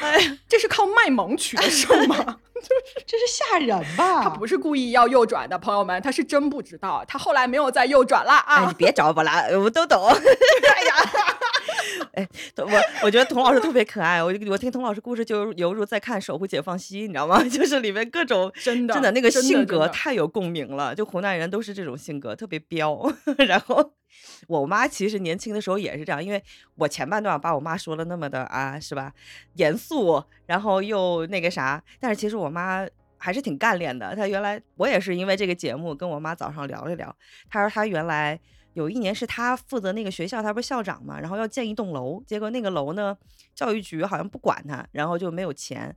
哎，这是靠卖萌取的胜吗？就是这是吓人吧？他不是故意要右转的，朋友们，他是真不知道，他后来没有再右转了啊！哎、你别找我了，我都懂。哎呀，哎，我我觉得童老师特别可爱，我我听童老师故事就犹如在看《守护解放西》，你知道吗？就是里面各种真的真的那个性格太有共鸣了，就湖南人都是这种性格，特别彪。然后我妈其实年轻的时候也是这样，因为我前半段把我妈说了那么的啊，是吧？严肃，然后又那个啥，但是其实我妈还是挺干练的。她原来我也是因为这个节目跟我妈早上聊了聊，她说她原来有一年是她负责那个学校，她不是校长嘛，然后要建一栋楼，结果那个楼呢教育局好像不管她，然后就没有钱。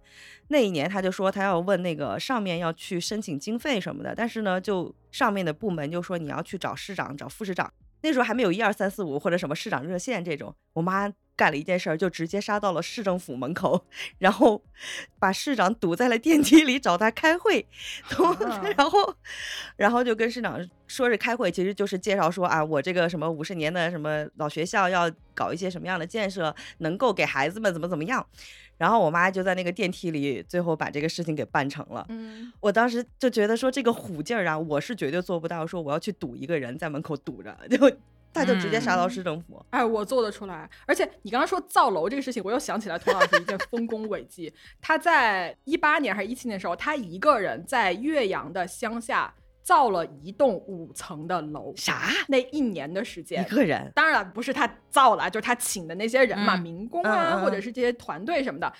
那一年她就说她要问那个上面要去申请经费什么的，但是呢就上面的部门就说你要去找市长找副市长，那时候还没有一二三四五或者什么市长热线这种。我妈干了一件事儿，就直接杀到了市政府门口，然后把市长堵在了电梯里找他开会，然后然后就跟市长说是开会，其实就是介绍说啊，我这个什么五十年的什么老学校要搞一些什么样的建设，能够给孩子们怎么怎么样。然后我妈就在那个电梯里最后把这个事情给办成了。嗯，我当时就觉得说这个虎劲儿啊，我是绝对做不到，说我要去堵一个人在门口堵着，就他就直接杀到市政府、嗯、哎，我做得出来。而且你刚刚说造楼这个事情，我又想起来童老师一件丰功伟绩。他在一八年还是一七年的时候，他一个人在岳阳的乡下造了一栋五层的楼。啥？那一年的时间，一个人？当然不是他造了，就是他请的那些人嘛、嗯、民工啊、嗯、或者是这些团队什么的。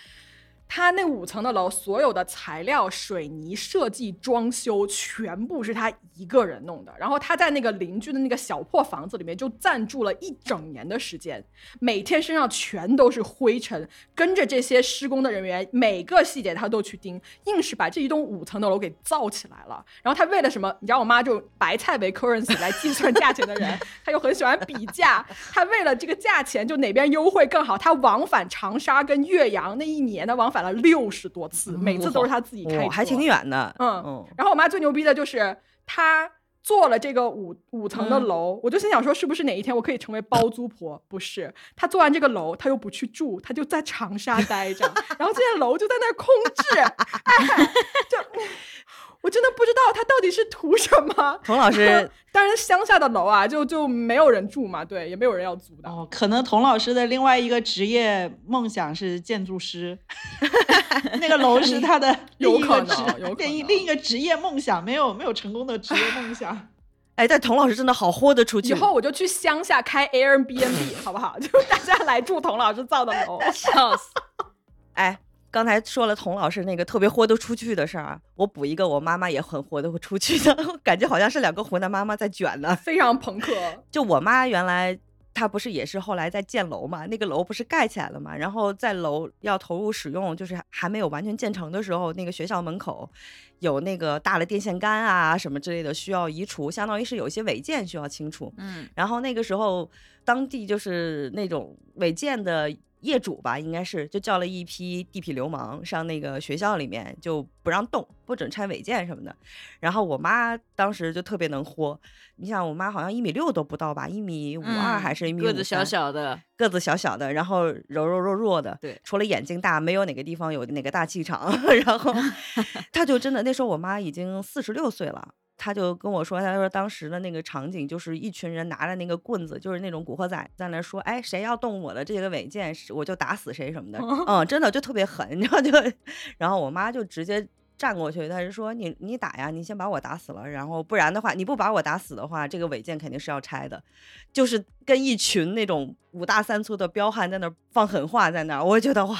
他那五层的楼所有的材料水泥设计装修全部是他一个人弄的。然后他在那个邻居的那个小破房子里面就暂住了一整年的时间，每天身上全都是灰尘，跟着这些施工的人员每个细节他都去盯，硬是把这一栋五层的楼给造起来了。然后他为了什么，你知道我妈就白菜为 currency 来计算价钱的人，他又很喜欢比价，他为了这个价钱就哪边优惠更好，他往返长沙跟岳阳，那一年的往返反了六十多次，每次都是他自己开车，哦、还挺远的。嗯，哦、然后我妈最牛逼的就是她做了这个五五层的楼、嗯，我就心想说，是不是哪一天我可以成为包租婆？不是，她做完这个楼，她又不去住，她就在长沙待着，然后这些楼就在那儿空置，哎，就我真的不知道她到底是图什么。童老师，当然乡下的楼啊，就就没有人住嘛，对，也没有人要租的。哦，可能童老师的另外一个职业梦想是建筑师，那个楼是他的有可能，有可能另一个职业梦想，没有没有成功的职业梦想。哎，但童老师真的好豁得出去。以后我就去乡下开 Airbnb 好不好？就大家来住童老师造的楼，笑死！哎，刚才说了童老师那个特别豁得出去的事儿，我补一个，我妈妈也很豁得出去的，感觉好像是两个湖南妈妈在卷呢，非常朋克。就我妈原来。他不是也是后来在建楼嘛，那个楼不是盖起来了嘛，然后在楼要投入使用，就是还没有完全建成的时候，那个学校门口有那个大的电线杆啊什么之类的需要移除，相当于是有一些违建需要清除。嗯，然后那个时候当地就是那种违建的业主吧，应该是就叫了一批地痞流氓上那个学校里面，就不让动，不准拆违建什么的。然后我妈当时就特别能豁，你想我妈好像一米六都不到吧，一米五二还是一米五三，个子小小的，个子小小的，然后柔柔弱弱的，对，除了眼睛大，没有哪个地方有哪个大气场。然后她就真的那时候我妈已经四十六岁了。他就跟我说，他说当时的那个场景就是一群人拿着那个棍子，就是那种古惑仔在那说，哎，谁要动我的这个违建，我就打死谁什么的。嗯，真的就特别狠，然后就，然后我妈就直接站过去，她就说你你打呀，你先把我打死了，然后不然的话，你不把我打死的话，这个违建肯定是要拆的。就是跟一群那种五大三粗的彪悍在那放狠话在那，我觉得哇，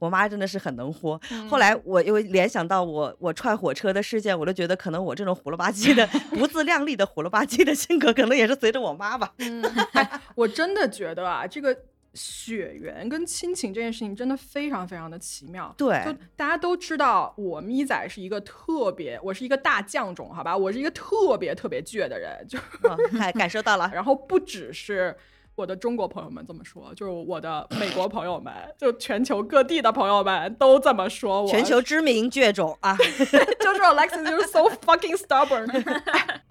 我妈真的是很能豁、嗯、后来我又联想到我我踹火车的事件，我就觉得可能我这种虎了吧唧的不自量力的虎了吧唧的性格可能也是随着我妈吧、嗯哎、我真的觉得啊，这个血缘跟亲情这件事情真的非常非常的奇妙。对，就大家都知道我咪仔是一个特别，我是一个大犟种，好吧，我是一个特别特别倔的人，就、哦、感受到了。然后不只是我的中国朋友们这么说，就是我的美国朋友们，就全球各地的朋友们都这么说我，全球知名倔种啊，就是 Alexis 就是 so fucking stubborn。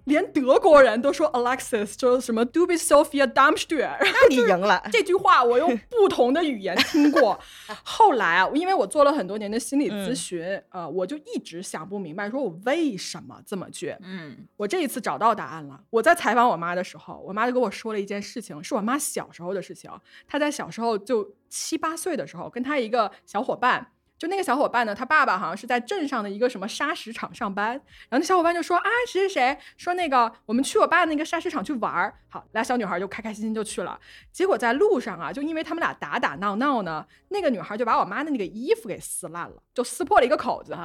连德国人都说 Alexis 就是什么 Du bist Sophia dummstück， 那你赢了。这句话我用不同的语言听过。后来啊，因为我做了很多年的心理咨询、嗯呃、我就一直想不明白说我为什么这么倔、嗯、我这一次找到答案了。我在采访我妈的时候，我妈就跟我说了一件事情，是我妈小时候的事情。她在小时候就七八岁的时候，跟她一个小伙伴，就那个小伙伴呢，他爸爸好像是在镇上的一个什么砂石场上班，然后那小伙伴就说啊，谁谁谁说那个我们去我爸那个砂石场去玩，好，俩小女孩就开开心心就去了。结果在路上啊，就因为他们俩打打闹闹呢，那个女孩就把我妈的那个衣服给撕烂了，就撕破了一个口子、oh.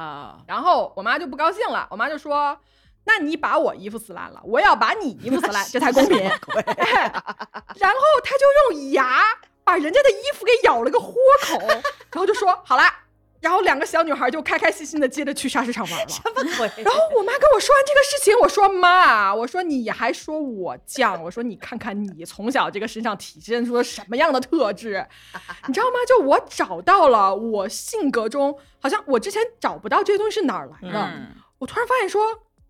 然后我妈就不高兴了，我妈就说那你把我衣服撕烂了，我要把你衣服撕烂，这才公平。然后他就用牙把人家的衣服给咬了个豁口，然后就说好啦。然后两个小女孩就开开心心的接着去沙石场玩了。什么鬼？然后我妈跟我说完这个事情，我说妈，我说你还说我犟，我说你看看你从小这个身上体现出了什么样的特质，你知道吗？就我找到了我性格中，好像我之前找不到这些东西是哪儿来的、嗯、我突然发现说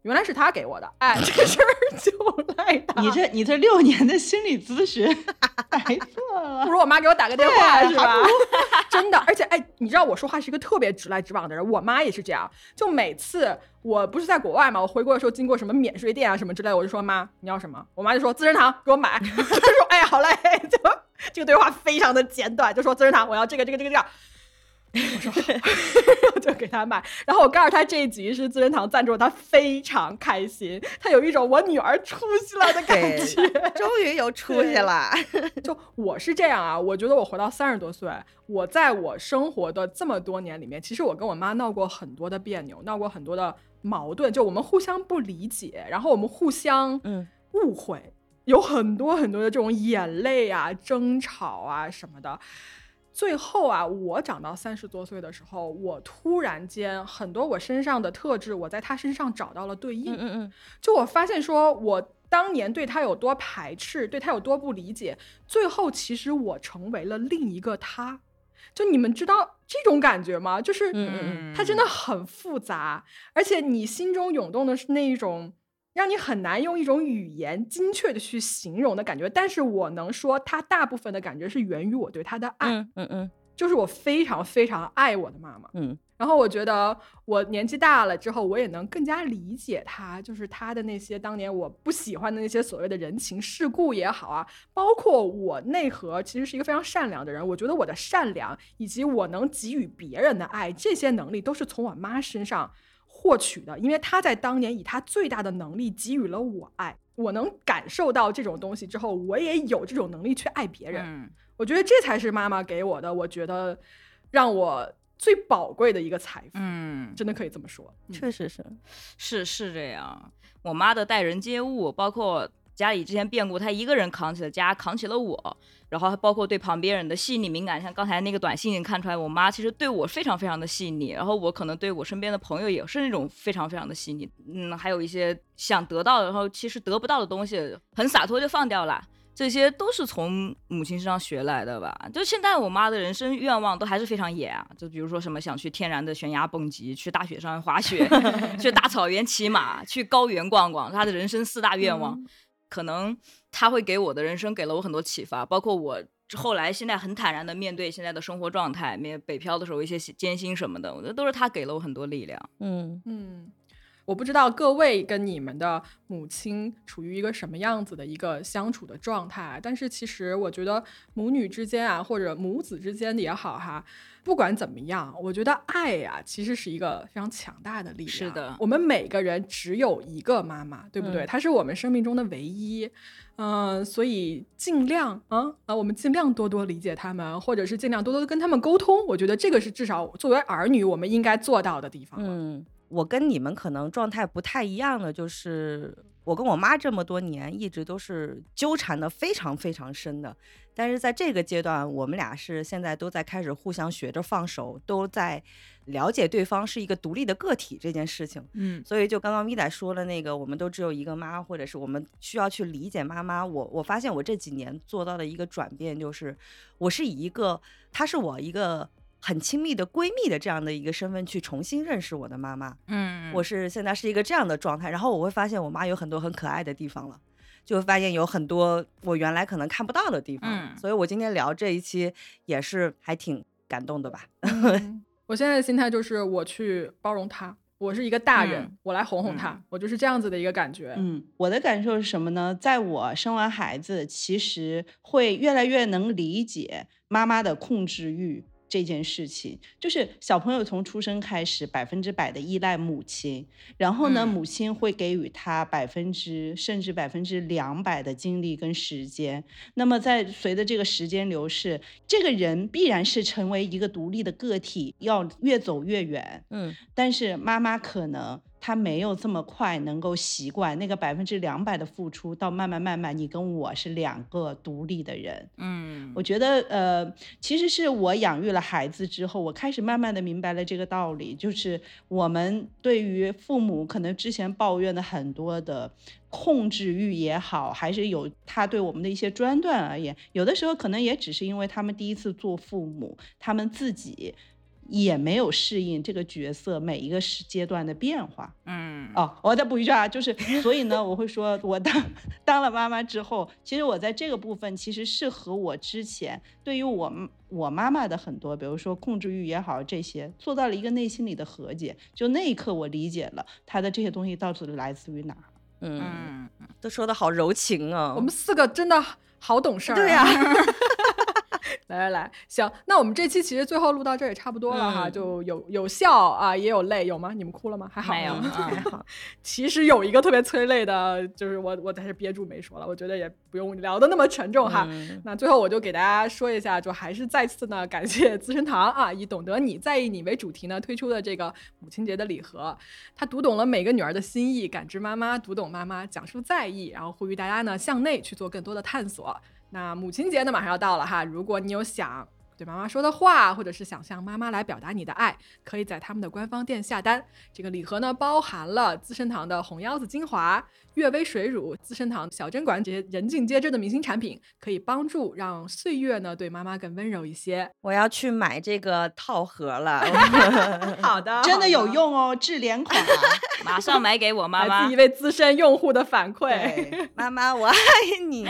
原来是他给我的，哎，这事儿就赖他。你这你这六年的心理咨询白做了，不如我妈给我打个电话是吧？真的，而且哎，你知道我说话是一个特别直来直往的人，我妈也是这样。就每次我不是在国外嘛，我回国的时候经过什么免税店啊什么之类的，我就说妈，你要什么？我妈就说资生堂，给我买。我就说哎，好嘞，就这个对话非常的简短，就说资生堂，我要这个这个这个这个。我说好，就给他买。然后我告诉他这一集是资生堂赞助，他非常开心，他有一种我女儿出息了的感觉，终于有出息了。就我是这样啊，我觉得我活到三十多岁，我在我生活的这么多年里面，其实我跟我妈闹过很多的别扭，闹过很多的矛盾，就我们互相不理解，然后我们互相误会、嗯、有很多很多的这种眼泪啊、争吵啊什么的。最后啊，我长到三十多岁的时候，我突然间很多我身上的特质，我在他身上找到了对应。嗯嗯嗯，就我发现说我当年对他有多排斥，对他有多不理解，最后其实我成为了另一个他。就你们知道这种感觉吗？就是它真的很复杂，而且你心中涌动的是那一种让你很难用一种语言精确的去形容的感觉，但是我能说它大部分的感觉是源于我对它的爱。嗯嗯嗯，就是我非常非常爱我的妈妈。嗯，然后我觉得我年纪大了之后，我也能更加理解她，就是她的那些当年我不喜欢的那些所谓的人情世故也好啊，包括我内核其实是一个非常善良的人，我觉得我的善良以及我能给予别人的爱，这些能力都是从我妈身上获取的，因为她在当年以她最大的能力给予了我爱。我能感受到这种东西之后，我也有这种能力去爱别人。嗯，我觉得这才是妈妈给我的，我觉得让我最宝贵的一个财富。嗯，真的可以这么说。嗯，确实是是是这样。我妈的待人接物，包括家里之前变故，她一个人扛起了家，扛起了我，然后包括对旁边人的细腻敏感，像刚才那个短信看出来我妈其实对我非常非常的细腻，然后我可能对我身边的朋友也是那种非常非常的细腻。嗯，还有一些想得到然后其实得不到的东西很洒脱就放掉了，这些都是从母亲身上学来的吧。就现在我妈的人生愿望都还是非常野啊，就比如说什么想去天然的悬崖蹦极，去大雪山滑雪去大草原骑马，去高原逛逛，她的人生四大愿望。嗯，可能她会给我的人生给了我很多启发，包括我后来现在很坦然的面对现在的生活状态，面北漂的时候一些艰辛什么的，我觉得都是她给了我很多力量。嗯嗯，我不知道各位跟你们的母亲处于一个什么样子的一个相处的状态，但是其实我觉得母女之间啊，或者母子之间也好哈，不管怎么样，我觉得爱啊其实是一个非常强大的力量。是的，我们每个人只有一个妈妈，对不对？嗯，她是我们生命中的唯一。嗯，呃，所以尽量啊啊，我们尽量多多理解他们，或者是尽量多多跟他们沟通。我觉得这个是至少作为儿女我们应该做到的地方了。嗯，我跟你们可能状态不太一样的就是，我跟我妈这么多年一直都是纠缠的非常非常深的，但是在这个阶段，我们俩是现在都在开始互相学着放手，都在了解对方是一个独立的个体这件事情。嗯，所以就刚刚咪仔说了那个，我们都只有一个妈，或者是我们需要去理解妈妈。我我发现我这几年做到的一个转变就是，我是以一个，她是我一个很亲密的闺蜜的这样的一个身份去重新认识我的妈妈。嗯，我是现在是一个这样的状态，然后我会发现我妈有很多很可爱的地方了，就发现有很多我原来可能看不到的地方。嗯，所以我今天聊这一期也是还挺感动的吧。嗯，我现在的心态就是我去包容她，我是一个大人，嗯，我来哄哄她。嗯，我就是这样子的一个感觉。嗯，我的感受是什么呢？在我生完孩子，其实会越来越能理解妈妈的控制欲这件事情，就是小朋友从出生开始百分之百的依赖母亲，然后呢，嗯，母亲会给予他百分之甚至百分之两百的精力跟时间。那么在随着这个时间流逝，这个人必然是成为一个独立的个体，要越走越远。嗯，但是妈妈可能他没有这么快能够习惯那个百分之两百的付出，到慢慢慢慢你跟我是两个独立的人。嗯，我觉得呃，其实是我养育了孩子之后，我开始慢慢的明白了这个道理，就是我们对于父母可能之前抱怨的很多的控制欲也好，还是有他对我们的一些专断而言，有的时候可能也只是因为他们第一次做父母，他们自己也没有适应这个角色每一个阶段的变化。嗯，哦，我再补一句啊，就是所以呢，我会说我当当了妈妈之后，其实我在这个部分其实是和我之前对于我我妈妈的很多，比如说控制欲也好，这些做到了一个内心里的和解。就那一刻我理解了她的这些东西到底来自于哪。嗯，都说的好柔情啊，我们四个真的好懂事啊。对呀。来来来，行，那我们这期其实最后录到这儿也差不多了哈。嗯，就有有笑啊，也有泪，有吗？你们哭了吗？还好没有，还好。其实有一个特别催泪的，就是我我还是憋住没说了，我觉得也不用聊得那么沉重哈。嗯，那最后我就给大家说一下，就还是再次呢感谢资生堂啊，以懂得你在意你为主题呢推出的这个母亲节的礼盒，他读懂了每个女儿的心意，感知妈妈，读懂妈妈，讲述在意，然后呼吁大家呢向内去做更多的探索。那母亲节呢马上要到了哈，如果你有想对妈妈说的话，或者是想向妈妈来表达你的爱，可以在他们的官方店下单。这个礼盒呢，包含了资生堂的红腰子精华、悦薇水乳、资生堂小针管这些人尽皆知的明星产品，可以帮助让岁月呢对妈妈更温柔一些。我要去买这个套盒了。好的，真的有用哦，智联款、啊、马上买给我妈妈。来自一位资深用户的反馈，妈妈我爱你，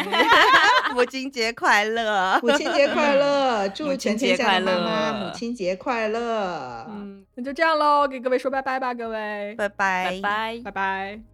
母亲节快乐，母亲节快乐，祝母亲节快乐，妈妈母亲节快乐。嗯，那就这样咯，给各位说拜拜吧，各位拜拜拜拜拜拜。